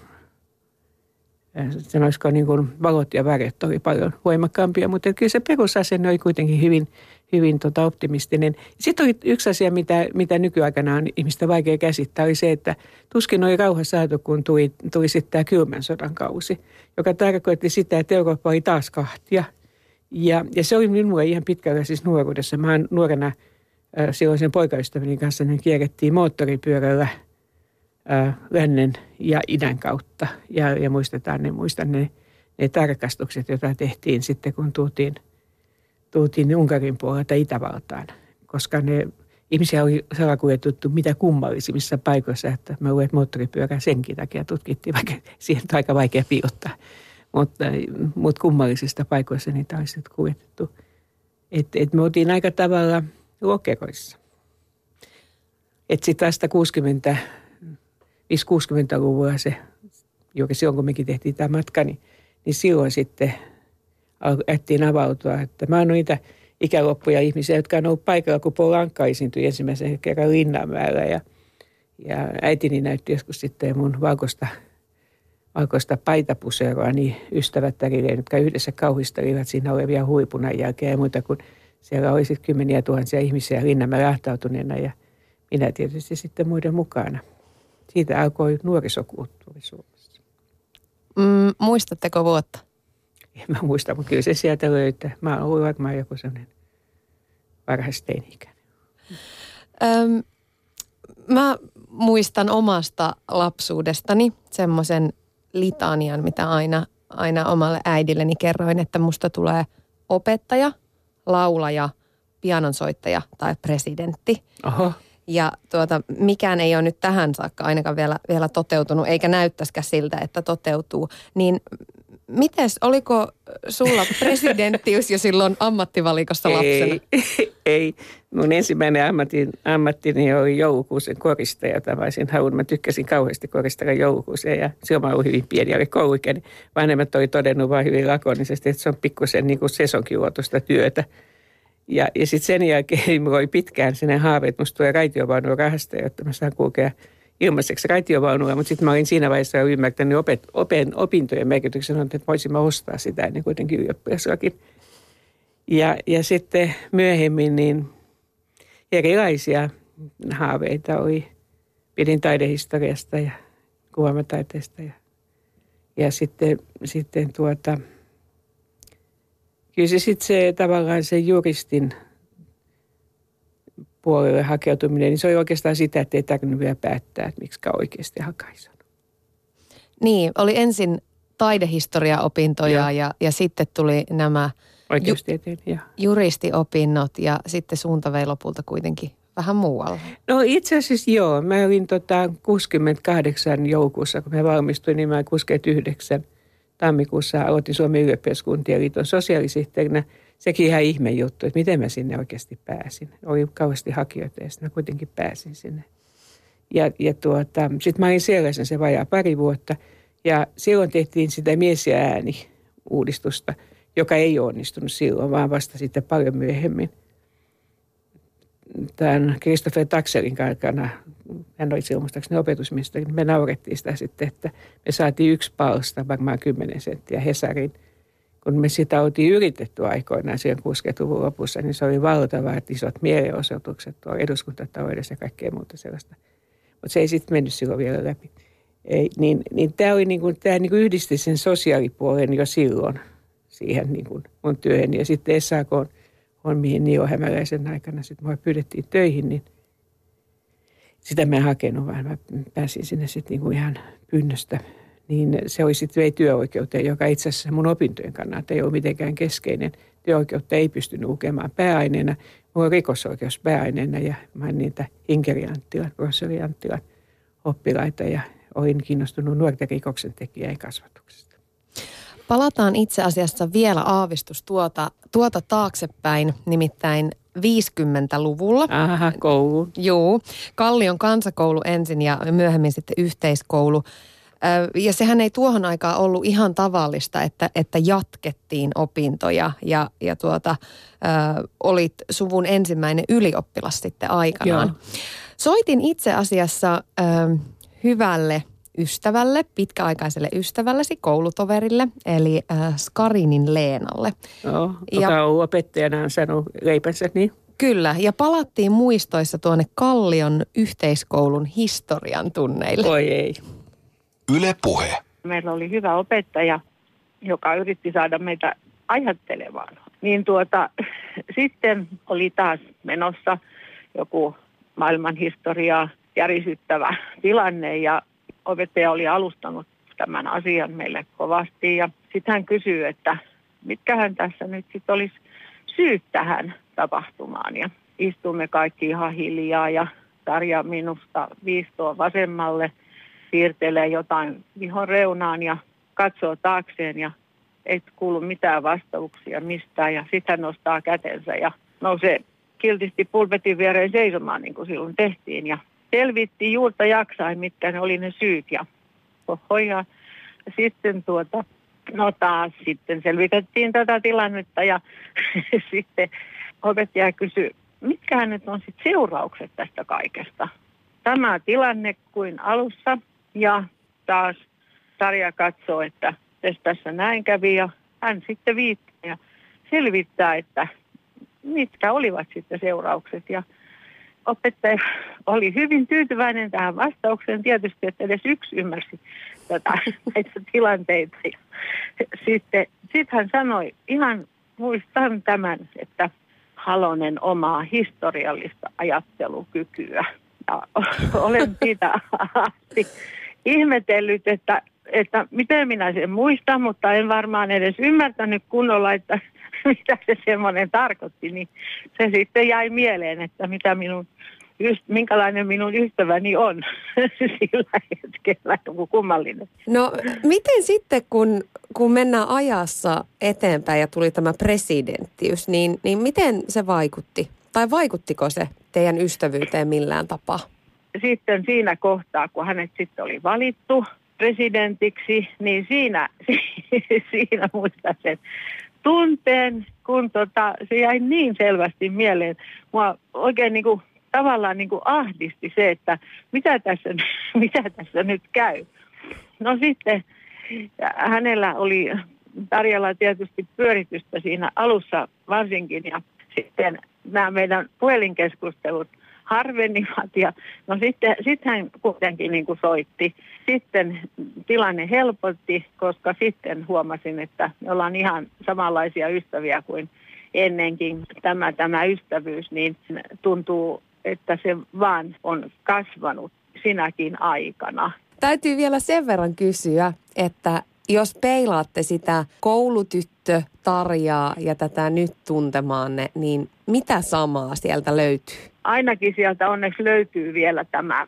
sanoisiko niin kuin valot ja väret oli paljon voimakkaampia, mutta kyllä se perusasenne oli kuitenkin hyvin, hyvin tota optimistinen. Sitten oli yksi asia, mitä, mitä nykyaikana on ihmistä vaikea käsittää, oli se, että tuskin oli rauha saatu, kun tuli, tuli sitten tämä kylmän sodan kausi, joka tarkoitti sitä, että Eurooppa oli taas kahtia. Ja, ja se oli minulle ihan pitkällä siis nuoruudessa. Mä nuorena äh, silloisen poikaystäväni kanssa niin kierrettiin moottoripyörällä lännen ja idän kautta. Ja, ja muistetaan ne, muistan ne, ne tarkastukset, joita tehtiin sitten, kun tultiin, tultiin Unkarin puolelta Itävaltaan. Koska ne ihmisiä oli salakuljetettu mitä kummallisimmissa paikoissa, että mä luulen, että moottoripyörää senkin takia tutkittiin, vaikka siihen on aika vaikea piilottaa. Mutta, mutta kummallisista paikoissa niitä oli sitten kuljetettu. Että et me oltiin aika tavalla lokeroissa. Että sitten tästä kuusikymmentä viisikymmentä-kuusikymmentäluvulla se, juuri silloin kun mekin tehtiin tämä matka, niin, niin silloin sitten alettiin avautua. Että mä oon niitä ikäloppuja ihmisiä, jotka on ollut paikalla, kun Polanka esiintyi ensimmäisen kerran Linnanmäellä. Ja, ja äitini näytti joskus sitten mun valkoista, valkoista paitapuseroa, niin ystävättärilleen, jotka yhdessä kauhistelivat siinä olevia huipunnan jälkeen ja muuta, kun siellä oli sitten kymmeniä tuhansia ihmisiä Linnanmäellä ahtautuneena ja minä tietysti sitten muiden mukana. Siitä alkoi nuorisokulttuuri Suomessa. Mm, muistatteko vuotta? En mä muista, mutta kyllä se sieltä löytää. Mä olen varmaan joku sellainen varhaisteini-ikäinen. Öm, mä muistan omasta lapsuudestani semmoisen litanian, mitä aina, aina omalle äidilleni kerroin, että musta tulee opettaja, laulaja, pianonsoittaja tai presidentti. Oho. Ja tuota, mikään ei ole nyt tähän saakka ainakaan vielä, vielä toteutunut, eikä näyttäisikään siltä, että toteutuu. Niin mites, oliko sulla presidenttiys jo silloin ammattivalikossa lapsena? Ei, ei. Mun ensimmäinen ammatti, ammattini oli joulukuusen koristaja. Tavaisin haun. Mä tykkäsin kauheasti koristella joulukuuseen ja silloin mä olin hyvin pieni, oli kouluikäinen. Vanhemmat oli todennut vaan hyvin lakonisesti, että se on pikkusen niin kuin sesonkiluotosta työtä. Ja, ja sitten sen jälkeen mulla oli pitkään sellainen haave, että musta tulee raitiovaunurahasta, jotta mä saan kulkea ilmaiseksi raitiovaunulla. Mutta sitten mä olin siinä vaiheessa jo ymmärtänyt opet, open, opintojen merkityksen, että voisin mä ostaa sitä ennen kuitenkin ylioppilaslakin. Ja, ja sitten myöhemmin niin erilaisia haaveita oli. Pidin taidehistoriasta ja kuvaamataiteesta ja, ja sitten, sitten tuota... Kyllä se sitten se tavallaan se juristin puolelle hakeutuminen, niin se oli oikeastaan sitä, että ei tarvinnut vielä päättää, että miksikä oikeasti hakaisi. Niin, oli ensin taidehistoria-opintoja ja, ja, ja sitten tuli nämä oikeustieteen, ju- ja. juristiopinnot ja sitten suunta vei lopulta kuitenkin vähän muualle. No itse asiassa joo. Mä olin tota kuusikymmentäkahdeksan joulukuussa, kun mä valmistuin, niin mä olin kuusikymmentäyhdeksän. Tammikuussa aloitin Suomen ylioppilaskuntien liiton sosiaalisihteerinä. Sekin ihan ihme juttu, että miten mä sinne oikeasti pääsin. Oli kauheasti hakijoita ja sitten kuitenkin pääsin sinne. Ja, ja tuota, sitten mä olin siellä sen se vajaa pari vuotta. Ja silloin tehtiin sitä mies- ja ääni-uudistusta, joka ei onnistunut silloin, vaan vasta sitten paljon myöhemmin. Tämän Christopher Taxelin aikana, hän oli silloin muistaakseni opetusministeri, me naurettiin sitä sitten, että me saatiin yksi palsta, varmaan kymmenen senttiä Hesarin. Kun me sitä oltiin yritetty aikoinaan silloin kuusikymmentäluvun lopussa, niin se oli valtava, että isot mielenosoitukset tuolla eduskuntataloudessa ja kaikkea muuta sellaista. Mutta se ei sitten mennyt silloin vielä läpi. Ei, niin niin tämä niinku, niinku yhdisti sen sosiaalipuolen jo silloin siihen niinku mun työhön ja sitten S A K on. On mihin niin jo hämäläisen aikana. Sitten minua pyydettiin töihin, niin, sitä mä en hakenut, vaan mä pääsin sinne sitten niinku ihan pyynnöstä. Niin se oli sitten vei työoikeuteen, joka itse asiassa mun opintojen kannalta ei ole mitenkään keskeinen. Työoikeutta ei pystynyt lukemaan pääaineena. Mulla on rikosoikeus pääaineena ja mä oon niitä Inkeri Anttilan, professori Anttilan oppilaita ja olin kiinnostunut nuorten rikoksentekijän kasvatuksesta. Palataan itse asiassa vielä aavistus tuota, tuota taaksepäin, nimittäin viisikymmentäluvulla. Aha, koulu. Juu, Kallion kansakoulu ensin ja myöhemmin sitten yhteiskoulu. Ja sehän ei tuohon aikaan ollut ihan tavallista, että, että jatkettiin opintoja ja, ja tuota, ö, olit suvun ensimmäinen ylioppilas sitten aikanaan. Joo. Soitin itse asiassa ö, hyvälle ystävälle, pitkäaikaiselle ystävällesi, koulutoverille, eli ö, Skarinin Leenalle. Joo, joka on opettajana on saanut leipänsä niin. Kyllä, ja palattiin muistoissa tuonne Kallion yhteiskoulun historian tunneille. Oi ei. Yle Puhe. Meillä oli hyvä opettaja, joka yritti saada meitä ajattelemaan. Niin tuota, sitten oli taas menossa joku maailmanhistoriaa järisyttävä tilanne ja opettaja oli alustanut tämän asian meille kovasti. Ja sitten hän kysyi, että mitkähän tässä nyt sitten olisi syyt tähän tapahtumaan. Ja istumme kaikki ihan hiljaa ja Tarja minusta viistoa vasemmalle. Siirtelee jotain vihon reunaan ja katsoo taakseen ja ei kuulu mitään vastauksia mistään. Ja sitten hän nostaa kätensä ja nousee kiltisti pulpetin viereen seisomaan niin kuin silloin tehtiin. Ja selvitti juurta jaksain, mitkä ne oli ne syyt. Ja, oho, ja sitten tuota, no taas sitten selvitettiin tätä tilannetta ja sitten opettaja kysyi, mitkähän nyt on sitten seuraukset tästä kaikesta. Tämä tilanne kuin alussa. Ja taas Tarja katsoo, että tässä näin kävi ja hän sitten viittaa ja selvittää, että mitkä olivat sitten seuraukset. Ja opettaja oli hyvin tyytyväinen tähän vastaukseen tietysti, että edes yksi ymmärsi tätä, näitä tilanteita. Sitten sit hän sanoi, ihan muistan tämän, että Halonen omaa historiallista ajattelukykyä. Olen siitä asti ihmetellyt, että, että miten minä sen muistan, mutta en varmaan edes ymmärtänyt kunnolla, että mitä se semmoinen tarkoitti. Niin se sitten jäi mieleen, että mitä minun, just, minkälainen minun ystäväni on sillä hetkellä, joku kummallinen. No miten sitten, kun, kun mennään ajassa eteenpäin ja tuli tämä presidenttiys, niin, niin miten se vaikutti? Tai vaikuttiko se teidän ystävyyteen millään tapaa? Sitten siinä kohtaa, kun hänet sitten oli valittu presidentiksi, niin siinä, siinä muistan sen tunteen, kun tota, se jäi niin selvästi mieleen. Mua oikein niin kuin, tavallaan niin kuin ahdisti se, että mitä tässä, mitä tässä nyt käy. No sitten hänellä oli Tarjalla tietysti pyöritystä siinä alussa varsinkin ja sitten nämä meidän puhelinkeskustelut harvenivat ja no sitten sit hän kuitenkin niin kuin soitti. Sitten tilanne helpotti, koska sitten huomasin, että me ollaan ihan samanlaisia ystäviä kuin ennenkin. Tämä, tämä ystävyys niin tuntuu, että se vaan on kasvanut sinäkin aikana. Täytyy vielä sen verran kysyä, että jos peilaatte sitä koulutyttö Tarjaa ja tätä nyt tuntemaanne, niin mitä samaa sieltä löytyy? Ainakin sieltä onneksi löytyy vielä tämä,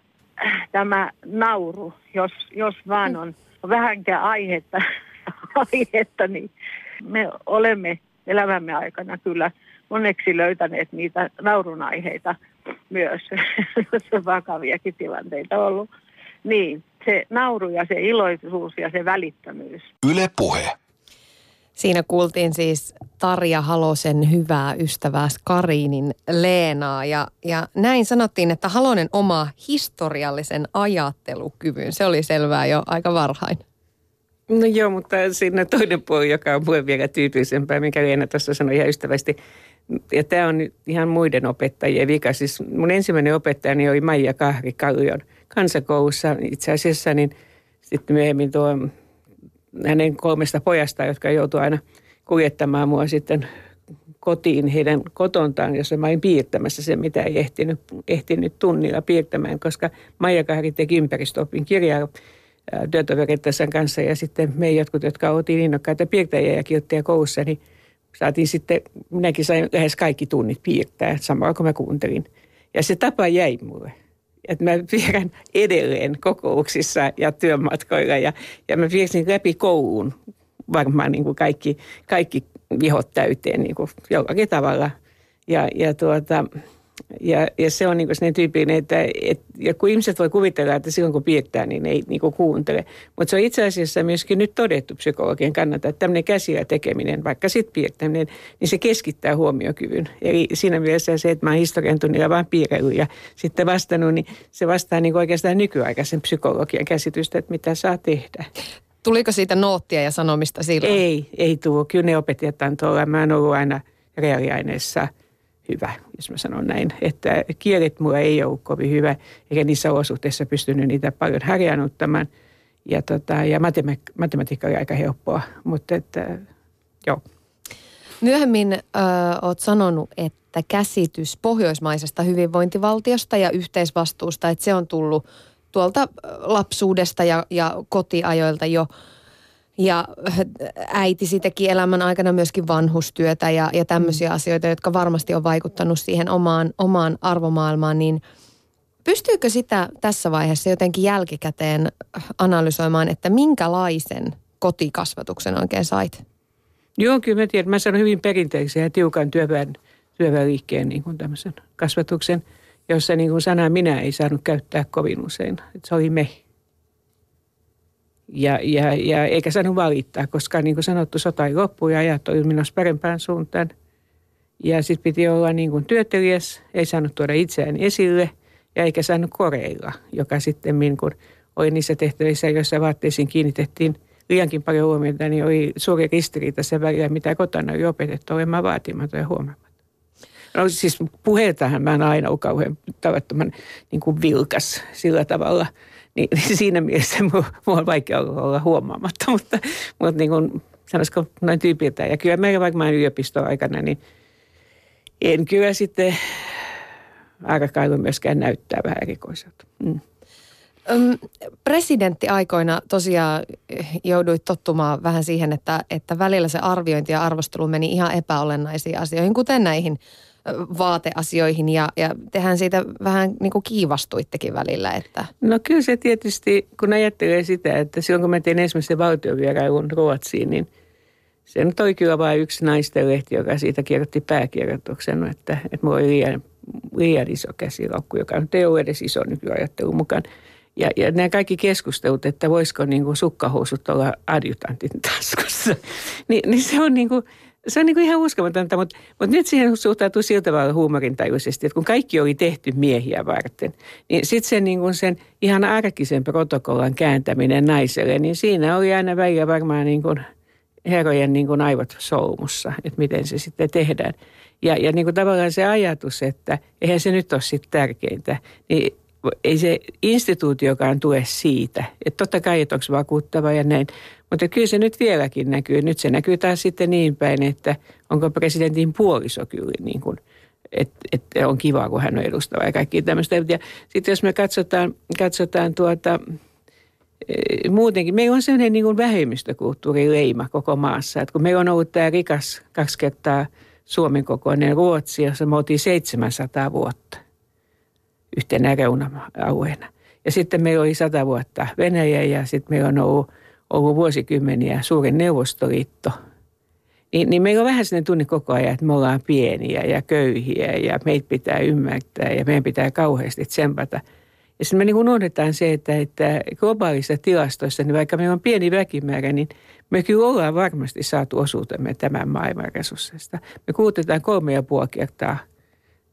tämä nauru, jos, jos vaan on vähänkään aihetta, aihetta, niin me olemme elämämme aikana kyllä onneksi löytäneet niitä naurun aiheita myös, jos on vakaviakin tilanteita ollut. Niin, se nauru ja se iloisuus ja se välittämyys. Yle Puhe. Siinä kuultiin siis Tarja Halosen hyvää ystävää Skarinin Leenaa ja, ja näin sanottiin, että Halonen omaa historiallisen ajattelukyvyn. Se oli selvää jo aika varhain. No joo, mutta siinä toinen puoli, joka on mulle vielä tyypillisempää, mikä Leena tuossa sanoi ihan ystävästi. Ja tämä on ihan muiden opettajien vika. Siis mun ensimmäinen opettajani oli Maija Kahri Kallion kansakoulussa itse asiassa, niin sitten myöhemmin tuo hänen kolmesta pojastaan, jotka joutui aina kuljettamaan mua sitten kotiin heidän kotontaan, jossa mä olin piirtämässä sen, mitä ei ehtinyt, ehtinyt tunnilla piirtämään, koska Maija Kahri teki ympäristöopin kirjaa työtoverittansa kanssa ja sitten me jotkut, jotka oltiin innokkaita piirtäjiä ja kirjoittajia koulussa, niin saatiin sitten, minäkin sain lähes kaikki tunnit piirtää samalla kun mä kuuntelin. Ja se tapa jäi mulle. Että mä piirrän edelleen kokouksissa ja työmatkoilla ja, ja mä piirsin läpi koulun varmaan niin kuin kaikki, kaikki vihot täyteen niin kuin jollakin tavalla. Ja, ja, tuota, ja, ja se on niin kuin sellainen tyypillinen, että et, ja kun ihmiset voi kuvitella, että silloin kun piirtää, niin ei niin kuin kuuntele. Mutta se on itse asiassa myöskin nyt todettu psykologien kannalta, että tämmöinen käsillä tekeminen, vaikka sitten piirtäminen, niin se keskittää huomiokyvyn. Eli siinä mielessä se, että mä oon historian tunnilla vaan piirrellyt ja sitten vastannut, niin se vastaa niin kuin oikeastaan nykyaikaisen psykologian käsitystä, että mitä saa tehdä. Tuliko siitä noottia ja sanomista silloin? Ei, ei tullut. Kyllä ne opettajat antoivat. Mä oon ollut aina reaaliaineessa hyvä, jos mä sanon näin. Että kielet mulla ei ollut kovin hyvä, eikä niissä olosuhteissa pystynyt niitä paljon harjaannuttamaan. Ja, tota, ja matema- matematiikka oli aika helppoa, mutta että, joo. Myöhemmin ö, oot sanonut, että käsitys pohjoismaisesta hyvinvointivaltiosta ja yhteisvastuusta, että se on tullut tuolta lapsuudesta ja, ja kotiajoilta jo. Ja äitisi teki elämän aikana myöskin vanhustyötä ja, ja tämmöisiä asioita, jotka varmasti on vaikuttanut siihen omaan, omaan arvomaailmaan. Niin pystyykö sitä tässä vaiheessa jotenkin jälkikäteen analysoimaan, että minkälaisen kotikasvatuksen oikein sait? Joo, kyllä mä tiedän. Mä sanon hyvin perinteisen ja tiukan työväen, työväenliikkeen niin kuin tämmöisen kasvatuksen, jossa niin kuin sanaa minä ei saanut käyttää kovin usein. Että se oli me. Ja, ja, ja eikä saanut valittaa, koska niin kuin sanottu, sota ei loppu ja ajat oli menossa parempaan suuntaan. Ja sitten piti olla niin kuin työtelijäs, ei saanut tuoda itseään esille ja eikä saanut koreilla, joka sitten niin kuin oli niissä tehtävissä, joissa vaatteisiin kiinnitettiin liiankin paljon huomiota, niin oli suuri ristiriita sen välillä, mitä kotona oli opetettu olemaan vaatimaton ja huomaamaton. No siis puheeltahan mä en aina ole kauhean tavattoman niin kuin vilkas sillä tavalla, niin siinä mielessä mua, mua on vaikea olla huomaamatta, mutta, mutta niin kuin sanoisiko noin tyypiltä. Ja kyllä meillä vaikka mä olen yliopistoaikana, niin en kyllä sitten aikakailu myöskään näyttää vähän erikoiselta. Mm. Presidentti aikoina tosiaan joudui tottumaan vähän siihen, että, että välillä se arviointi ja arvostelu meni ihan epäolennaisiin asioihin, kuten näihin vaateasioihin ja, ja tehän siitä vähän niin kuin kiivastuittekin välillä. Että. No kyllä se tietysti, kun ajattelee sitä, että silloin kun mä tein ensimmäisen valtionvierailun Ruotsiin, niin se nyt oli kyllä vain yksi naisten lehti, joka siitä kirjoitti pääkirjoituksen, että, että mulla oli liian, liian iso käsilaukku, joka nyt ei ollut edes iso nykyajattelun mukaan. Ja, ja nämä kaikki keskustelut, että voisiko niin kuin sukkahousut olla adjutantin taskussa, Ni, niin se on niin kuin Se on niin kuin ihan uskomatonta, mutta, mutta nyt siihen suhtautuu sillä tavalla huumorintajuisesti, että kun kaikki oli tehty miehiä varten, niin sitten sen, niin sen ihan arkisen protokollan kääntäminen naiselle, niin siinä oli aina välillä varmaan niin kuin herrojen niin kuin aivot solmussa, että miten se sitten tehdään. Ja, ja niin kuin tavallaan se ajatus, että eihän se nyt ole sitten tärkeintä, niin ei se instituutiokaan tue siitä, että totta kai, että onko vakuuttava ja näin. Mutta kyllä se nyt vieläkin näkyy. Nyt se näkyy taas sitten niin päin, että onko presidentin puoliso kyllä niin kuin, että et on kiva, kun hän on edustava ja kaikki tämmöistä. Ja sitten jos me katsotaan, katsotaan tuota, e, muutenkin, meillä on sellainen niin kuin vähemmistökulttuurileima koko maassa. Et kun meillä on ollut tämä rikas kaksi kertaa Suomen kokoinen Ruotsi, jossa me oltiin seitsemänsataa vuotta yhtenä reuna-alueena. Ja sitten meillä oli sata vuotta Venäjä ja sitten meillä on ollut ollut vuosikymmeniä suuren Neuvostoliitto, niin, niin meillä on vähän sellainen tunne koko ajan, että me ollaan pieniä ja köyhiä ja meitä pitää ymmärtää ja meidän pitää kauheasti tsempata. Ja sitten me niin kuin unohdetaan se, että, että globaalissa tilastoissa, niin vaikka meillä on pieni väkimäärä, niin me kyllä ollaan varmasti saatu osuutemme tämän maailman resursseista. Me kulutetaan kolme ja puoli kertaa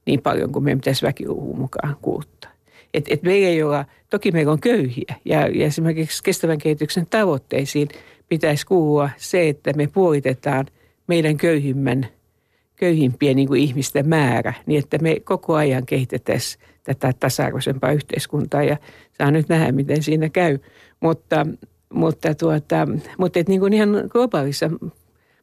niin paljon kuin meidän pitäisi väkiluvuun mukaan kuluttaa. Että et meillä ei olla, toki meillä on köyhiä ja, ja esimerkiksi kestävän kehityksen tavoitteisiin pitäisi kuulua se, että me puolitetaan meidän köyhimmän, köyhimpien niin kuin ihmisten määrä, niin että me koko ajan kehitettäisiin tätä tasa-arvoisempaa yhteiskuntaa ja saa nyt nähdä, miten siinä käy. Mutta, mutta, tuota, mutta et niin kuin ihan globaalissa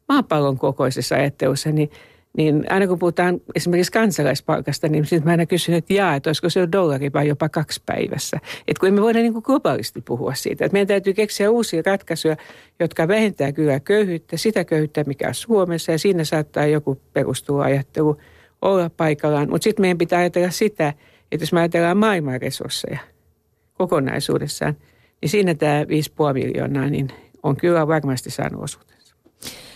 maapallon kokoisessa ajattelussa, niin niin aina kun puhutaan esimerkiksi kansalaispalkasta, niin sitten mä aina kysyn, että jaa, että olisiko se dollari vai jopa kaksi päivässä. Että kun emme voida niin kuin globaalisti puhua siitä. Että meidän täytyy keksiä uusia ratkaisuja, jotka vähentää kyllä köyhyyttä, sitä köyhyyttä, mikä on Suomessa. Ja siinä saattaa joku perustuloajattelu olla paikallaan. Mutta sitten meidän pitää ajatella sitä, että jos me ajatellaan maailman resursseja kokonaisuudessaan, niin siinä tämä viisi pilkku viisi miljoonaa niin on kyllä varmasti saanut osuutensa.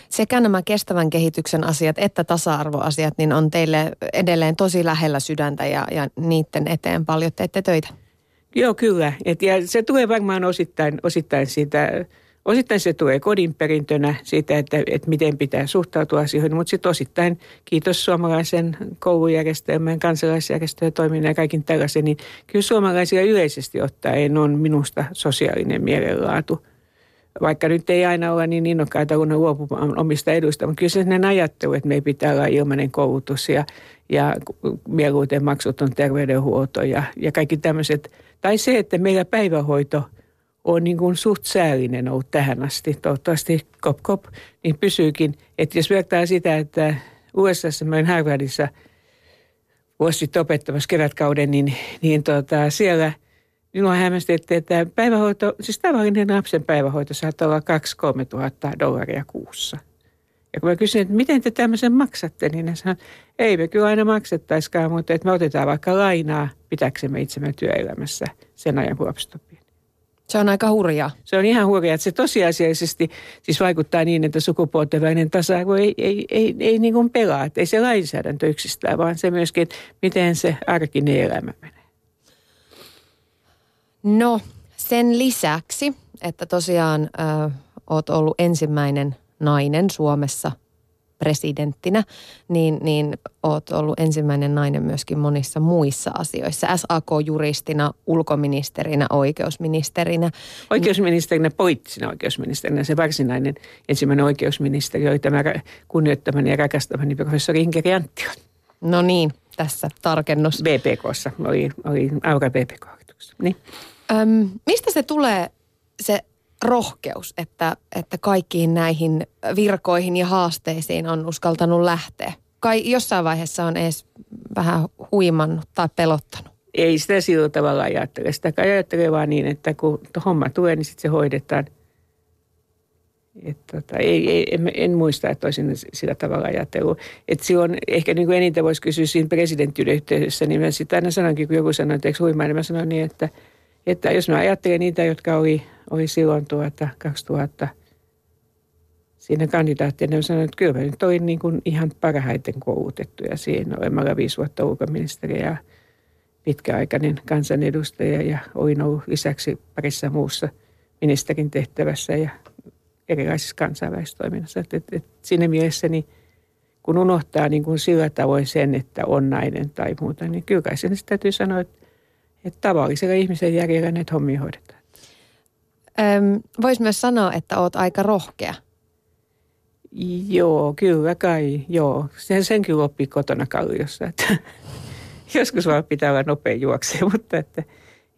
Sekä nämä kestävän kehityksen asiat että tasa-arvoasiat niin on teille edelleen tosi lähellä sydäntä ja, ja niiden eteen paljon teette töitä. Joo, kyllä. Et, ja se tulee varmaan osittain, osittain siitä, osittain se tulee kodin perintönä siitä, että, että miten pitää suhtautua asioihin, mutta sitten osittain kiitos suomalaisen koulujärjestelmän, kansalaisjärjestöjen toiminnan ja kaikin tällaisen, niin kyllä suomalaisia yleisesti ottaen on minusta sosiaalinen mielenlaatu. Vaikka nyt ei aina olla niin innokkaita kun luopumaan omista eduista, mutta kyllä sellainen ajattelu, että meidän pitää olla ilmainen koulutus ja, ja mieluiten maksuton terveydenhuolto ja, ja kaikki tämmöiset. Tai se, että meillä päivähoito on niin kuin suht säällinen ollut tähän asti, toivottavasti kop kop, niin pysyykin. Että jos vertaa sitä, että U S A:ssa mä olin Harvardissa vuosi sitten opettamassa kevätkauden, niin, niin tota, siellä... Minua hämmästytti, että päivähoito, siis tavallinen lapsen päivähoito saattaa olla kaksi kolme tuhatta dollaria kuussa. Ja kun mä kysyin, että miten te tämmöisen maksatte, niin ne sanoivat, ei me kyllä aina maksettaisikaan, mutta että me otetaan vaikka lainaa, pitääksemme itsemme työelämässä sen ajan kun lapset on pieni. Se on aika hurjaa. Se on ihan hurjaa, että se tosiasiallisesti siis vaikuttaa niin, että sukupuolten välinen tasa-arvo ei, ei, ei, ei niin kuin pelaa. Että ei se lainsäädäntö yksistään, vaan se myöskin, että miten se arkinen elämä menee. No, sen lisäksi, että tosiaan ö, oot ollut ensimmäinen nainen Suomessa presidenttinä, niin, niin oot ollut ensimmäinen nainen myöskin monissa muissa asioissa. S A K-juristina, ulkoministerinä, oikeusministerinä. Oikeusministerinä, poliittisena oikeusministerinä. Se varsinainen ensimmäinen oikeusministeri oli tämä kunnioittamani ja rakastamani professori Inkeri Anttila. No niin, tässä tarkennus. B P K:ssa, oli, oli Aura B P K. Niin. Öm, mistä se tulee se rohkeus, että, että kaikkiin näihin virkoihin ja haasteisiin on uskaltanut lähteä? Kai jossain vaiheessa on edes vähän huimannut tai pelottanut. Ei sitä sillä tavalla ajattele. Sitä ajattelee vaan niin, että kun homma tulee, niin sitten se hoidetaan. Tota, ei, ei, en, en muista, että olisin sillä tavalla ajatellut. Että silloin ehkä niin kuin eniten voisi kysyä siinä presidenttiyden yhteydessä, niin mä sitä aina sanonkin, kun joku sanoi, että eikö huimaa, niin mä sanoin niin, että, että jos mä ajattelen niitä, jotka oli, oli silloin tuota kaksituhatta siinä kandidaattia, niin mä sanoin, että kyllä mä nyt olin niin kuin ihan parhaiten koulutettuja siinä. Olemalla viisi vuotta ulkoministeri ja pitkäaikainen kansanedustaja ja olin ollut lisäksi parissa muussa ministerin tehtävässä ja erilaisissa kansainvälistoiminnassa. Et, et, et siinä mielessä, niin kun unohtaa niin kun sillä tavoin sen, että on nainen tai muuta, niin kyllä kai sen täytyy sanoa, että, että tavallisella ihmisen järjellä näitä hommia hoidetaan. Voisi myös sanoa, että olet aika rohkea. Joo, kyllä kai, joo. Sen, sen kyllä oppii kotona Kalliossa. Että joskus vaan pitää olla nopea juoksee, mutta että,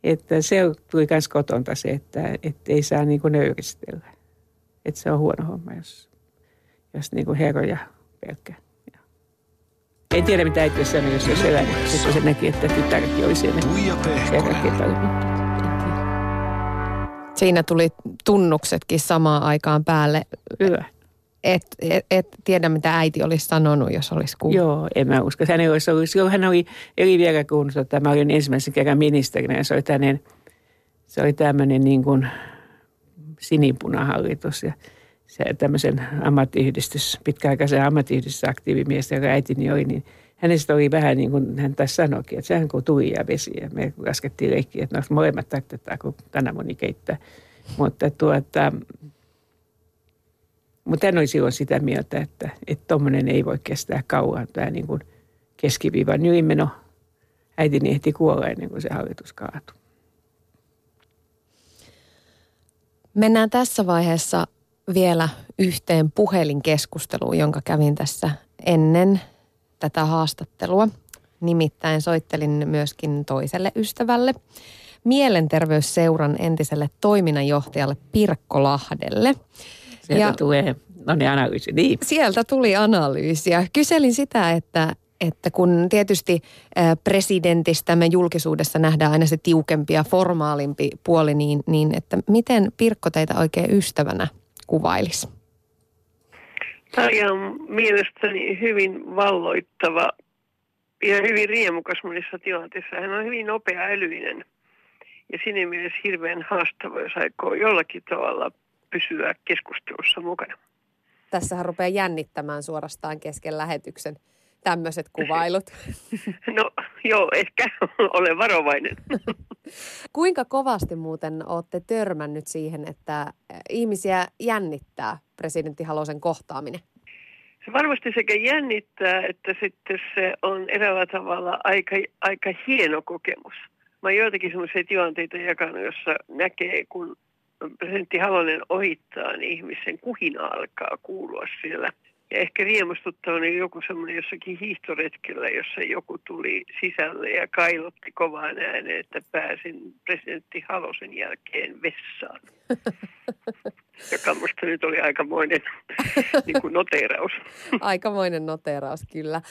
että se tuli myös kotonta se, että, että ei saa niin kuin nöyristellä. Että se on huono homma, jos, jos niinku herroja pelkkää. Ja. En tiedä, mitä äiti olisi jos olisi elänyt, kun se näki, että tytärki oli siellä. Siinä tuli tunnuksetkin samaan aikaan päälle. Hyvä. Et, et, et tiedä, mitä äiti olisi sanonut, jos olisi kuullut. Joo, en mä usko. Hän olisi ollut, silloin hän oli eri vielä, kun tota, mä olin ensimmäisen kerran ministerinä, ja se oli, tämmönen, se oli tämmöinen niin kuin... sinipunahallitus ja se tämmöisen ammattiyhdistys, pitkäaikaisen ammattiyhdistys aktiivimiestä, joka äitini oli, niin hänestä oli vähän niin kuin hän taas sanoikin, että sehän kuin tuli ja vesi ja me laskettiin leikkiä, että no molemmat tarkoitetaan, kun tänä moni keittää. Mutta tuota, mutta hän oli silloin sitä mieltä, että tuommoinen ei voi kestää kauan, tämä niin kuin keskiviivan ylimeno. Äitini ehti kuolla ennen kuin se hallitus kaatui. Mennään tässä vaiheessa vielä yhteen puhelinkeskusteluun, jonka kävin tässä ennen tätä haastattelua. Nimittäin soittelin myöskin toiselle ystävälle, mielenterveysseuran entiselle toiminnanjohtajalle Pirkko Lahdelle. Sieltä ja tulee No niin, analyysi, niin. Sieltä tuli analyysiä. Kyselin sitä, että, että kun tietysti presidentistä me julkisuudessa nähdään aina se tiukempi ja formaalimpi puoli, niin, niin että miten Pirkko teitä oikein ystävänä kuvailisi? Tarja on mielestäni hyvin valloittava ja hyvin riemukas monissa tilanteissa. Hän on hyvin nopeaälyinen ja siinä mielessä hirveän haastava, jos aikoo jollakin tavalla pysyä keskustelussa mukana. Tässähän rupeaa jännittämään suorastaan kesken lähetyksen tämmöiset kuvailut. No joo, ehkä olen varovainen. Kuinka kovasti muuten olette törmännyt siihen, että ihmisiä jännittää presidentti Halosen kohtaaminen? Se varmasti sekä jännittää, että sitten se on eräällä tavalla aika, aika hieno kokemus. Mä oon joitakin semmoisia tilanteita jakanut, jossa näkee, kun presidentti Halonen ohittaa, niin ihmisen kuhina alkaa kuulua siellä. Ja ehkä riemostuttava on joku semmoinen jossakin hiihtoretkellä, jossa joku tuli sisälle ja kailotti kovaan ääneen, että pääsin presidentti Halosen jälkeen vessaan. Joka musta nyt oli aikamoinen niin kuin noteeraus. Aikamoinen noteeraus, kyllä.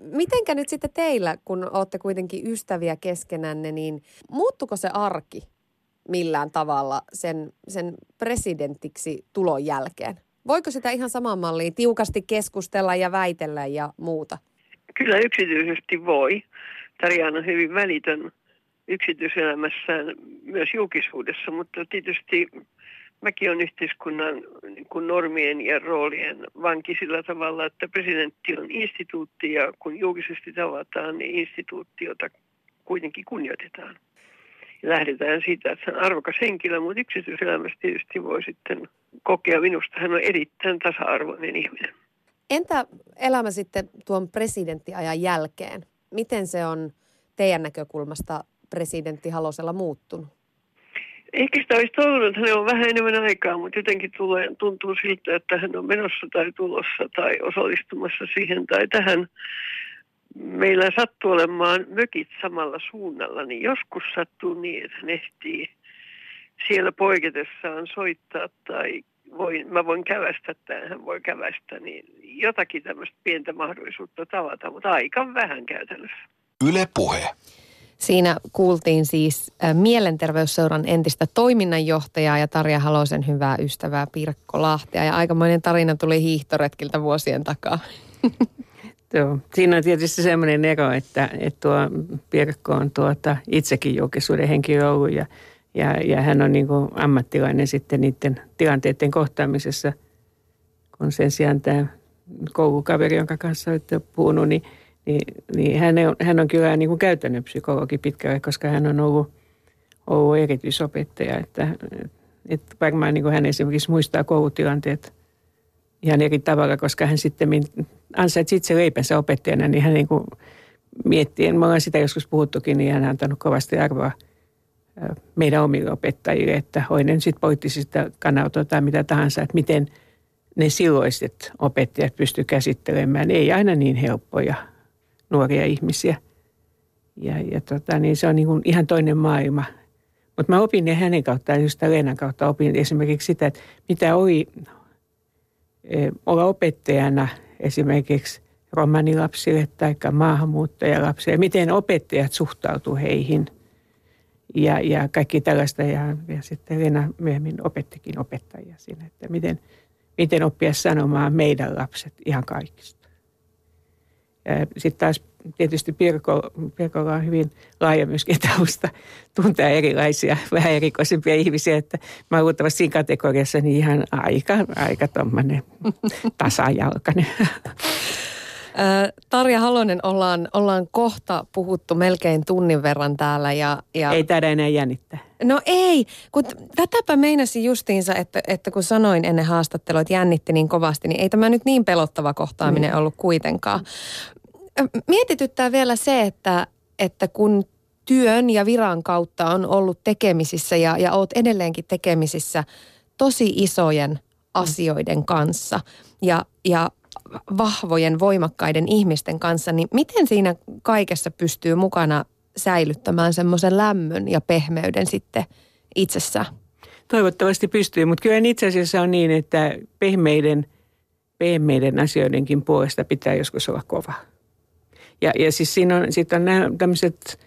Mitenkä nyt sitten teillä, kun olette kuitenkin ystäviä keskenänne, niin muuttuko se arki millään tavalla sen, sen presidentiksi tulon jälkeen? Voiko sitä ihan samaan malliin tiukasti keskustella ja väitellä ja muuta? Kyllä yksityisesti voi. Tarja on hyvin välitön yksityiselämässään myös julkisuudessa, mutta tietysti mäkin olen yhteiskunnan niin kuin normien ja roolien vanki sillä tavalla, että presidentti on instituutti ja kun julkisesti tavataan, niin instituutiota kuitenkin kunnioitetaan. Lähdetään siitä, että se on arvokas henkilö, mutta yksityiselämässä tietysti voi sitten kokea minusta. Hän on erittäin tasa-arvoinen ihminen. Entä elämä sitten tuon presidenttiajan jälkeen? Miten se on teidän näkökulmasta presidentti Halosella muuttunut? Ehkä sitä olisi toivonut, että hänellä on vähän enemmän aikaa, mutta jotenkin tulee, tuntuu siltä, että hän on menossa tai tulossa tai osallistumassa siihen tai tähän. Meillä sattuu olemaan mökit samalla suunnalla, niin joskus sattuu niin, että hän ehtii siellä poiketessaan soittaa tai voin, mä voin kävästä tai hän voi kävästä, niin jotakin tämmöistä pientä mahdollisuutta tavata, mutta aika vähän käytännössä. Yle Puhe. Siinä kuultiin siis Mielenterveysseuran entistä toiminnanjohtajaa ja Tarja Halosen hyvää ystävää Pirkko Lahtia. Ja aikamoinen tarina tuli hiihtoretkiltä vuosien takaa. Joo. Siinä on tietysti semmoinen ero, että, että tuo Pirkko on tuota, itsekin julkisuuden henkilö ollut ja, ja, ja hän on niin kuin ammattilainen sitten niiden tilanteiden kohtaamisessa, kun sen sijaan tämä koulukaveri, jonka kanssa olette puhunut, niin, niin, niin hän, on, hän on kyllä niin kuin käytännön psykologi pitkälle, koska hän on ollut, ollut erityisopettaja, että, että varmaan niin kuin hän esimerkiksi muistaa koulutilanteet ihan eri tavalla, koska hän sitten ansaitsi itse leipänsä opettajana, niin hän niin kuin miettii, me ollaan sitä joskus puhuttukin, niin hän on antanut kovasti arvoa meidän omille opettajille, että oli ne sitten poliittisista kannalta tai mitä tahansa, että miten ne silloiset opettajat pystyy käsittelemään, ei aina niin helppoja nuoria ihmisiä. Ja, ja tota, niin se on niin kuin ihan toinen maailma. Mutta mä opin ne hänen kauttaan, just tämän Leenan kautta opin esimerkiksi sitä, että mitä oli olla opettajana esimerkiksi romanilapsille tai maahanmuuttajalapsille, miten opettajat suhtautuu heihin ja, ja kaikki tällaista. Ja, ja sitten Leena myöhemmin opettikin opettajia siinä, että miten, miten oppia sanomaan meidän lapset ihan kaikista. Sitten taas tietysti Pirko, Pirkolla on hyvin laaja myöskin tausta tuntea erilaisia, vähän erikoisempia ihmisiä, että mä oon luultavasti siinä kategoriassa niin ihan aika, aika tommoinen tasajalkainen. Tarja Halonen, ollaan, ollaan kohta puhuttu melkein tunnin verran täällä. Ja, ja... Ei taida enää jännittää. No ei, kun tätäpä meinasin justiinsa, että, että kun sanoin ennen haastattelua, että jännitti niin kovasti, niin ei tämä nyt niin pelottava kohtaaminen mm. ollut kuitenkaan. Mietityttää vielä se, että, että kun työn ja viran kautta on ollut tekemisissä ja, ja oot edelleenkin tekemisissä tosi isojen asioiden kanssa ja, ja vahvojen, voimakkaiden ihmisten kanssa, niin miten siinä kaikessa pystyy mukana säilyttämään semmoisen lämmön ja pehmeyden sitten itsessään? Toivottavasti pystyy, mutta kyllä itse asiassa on niin, että pehmeiden pehmeiden asioidenkin puolesta pitää joskus olla kova. Ja, ja siis siinä on, sit on nämä tämmöiset,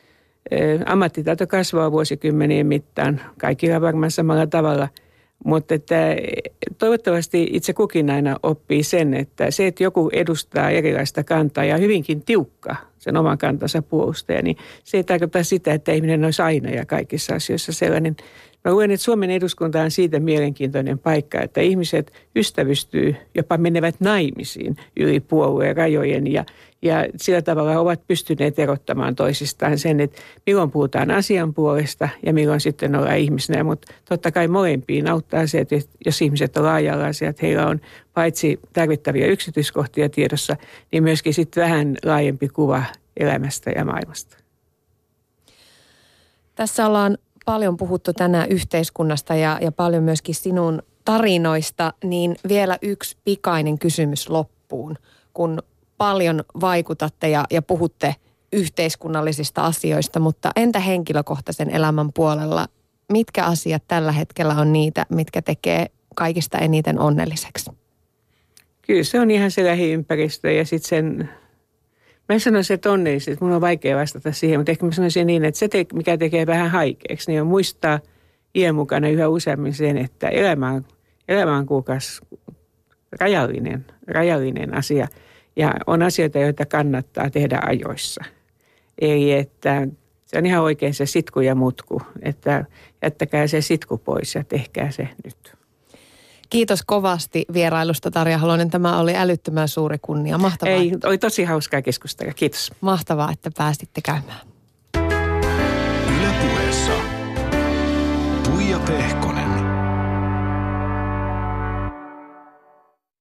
ammattitaito kasvaa vuosikymmenien mittaan, kaikilla varmaan samalla tavalla, mutta että toivottavasti itse kukin aina oppii sen, että se, että joku edustaa erilaista kantaa ja hyvinkin tiukka sen oman kantansa puolustaja, niin se ei tarkoita sitä, että ihminen olisi aina ja kaikissa asioissa sellainen. Mä luen, että Suomen eduskunta on siitä mielenkiintoinen paikka, että ihmiset ystävystyy, jopa menevät naimisiin yli puolueen rajojen ja, ja sillä tavalla ovat pystyneet erottamaan toisistaan sen, että milloin puhutaan asian puolesta ja milloin sitten ollaan ihmisenä. Mutta totta kai molempiin auttaa se, että jos ihmiset on laaja-alaisia, että heillä on paitsi tarvittavia yksityiskohtia tiedossa, niin myöskin sitten vähän laajempi kuva elämästä ja maailmasta. Tässä ollaan paljon puhuttu tänään yhteiskunnasta ja, ja paljon myöskin sinun tarinoista, niin vielä yksi pikainen kysymys loppuun. Kun paljon vaikutatte ja, ja puhutte yhteiskunnallisista asioista, mutta entä henkilökohtaisen elämän puolella? Mitkä asiat tällä hetkellä on niitä, mitkä tekee kaikista eniten onnelliseksi? Kyllä se on ihan se lähiympäristö ja sitten sen... Mä sanoisin, että onnelliset. Mun on vaikea vastata siihen, mutta ehkä mä sanoisin niin, että se, mikä tekee vähän haikeaksi, niin on muistaa iän mukana yhä useammin sen, että elämä on, elämä on kuukas rajallinen, rajallinen asia. Ja on asioita, joita kannattaa tehdä ajoissa. Eli että se on ihan oikein se sitku ja mutku, että jättäkää se sitku pois ja tehkää se nyt. Kiitos kovasti vierailusta, Tarja Halonen. Tämä oli älyttömän suuri kunnia. Mahtavaa. Ei, oli tosi hauskaa keskustella. Kiitos. Mahtavaa, että pääsitte käymään. Yle Puheessa Tuija Pehkonen.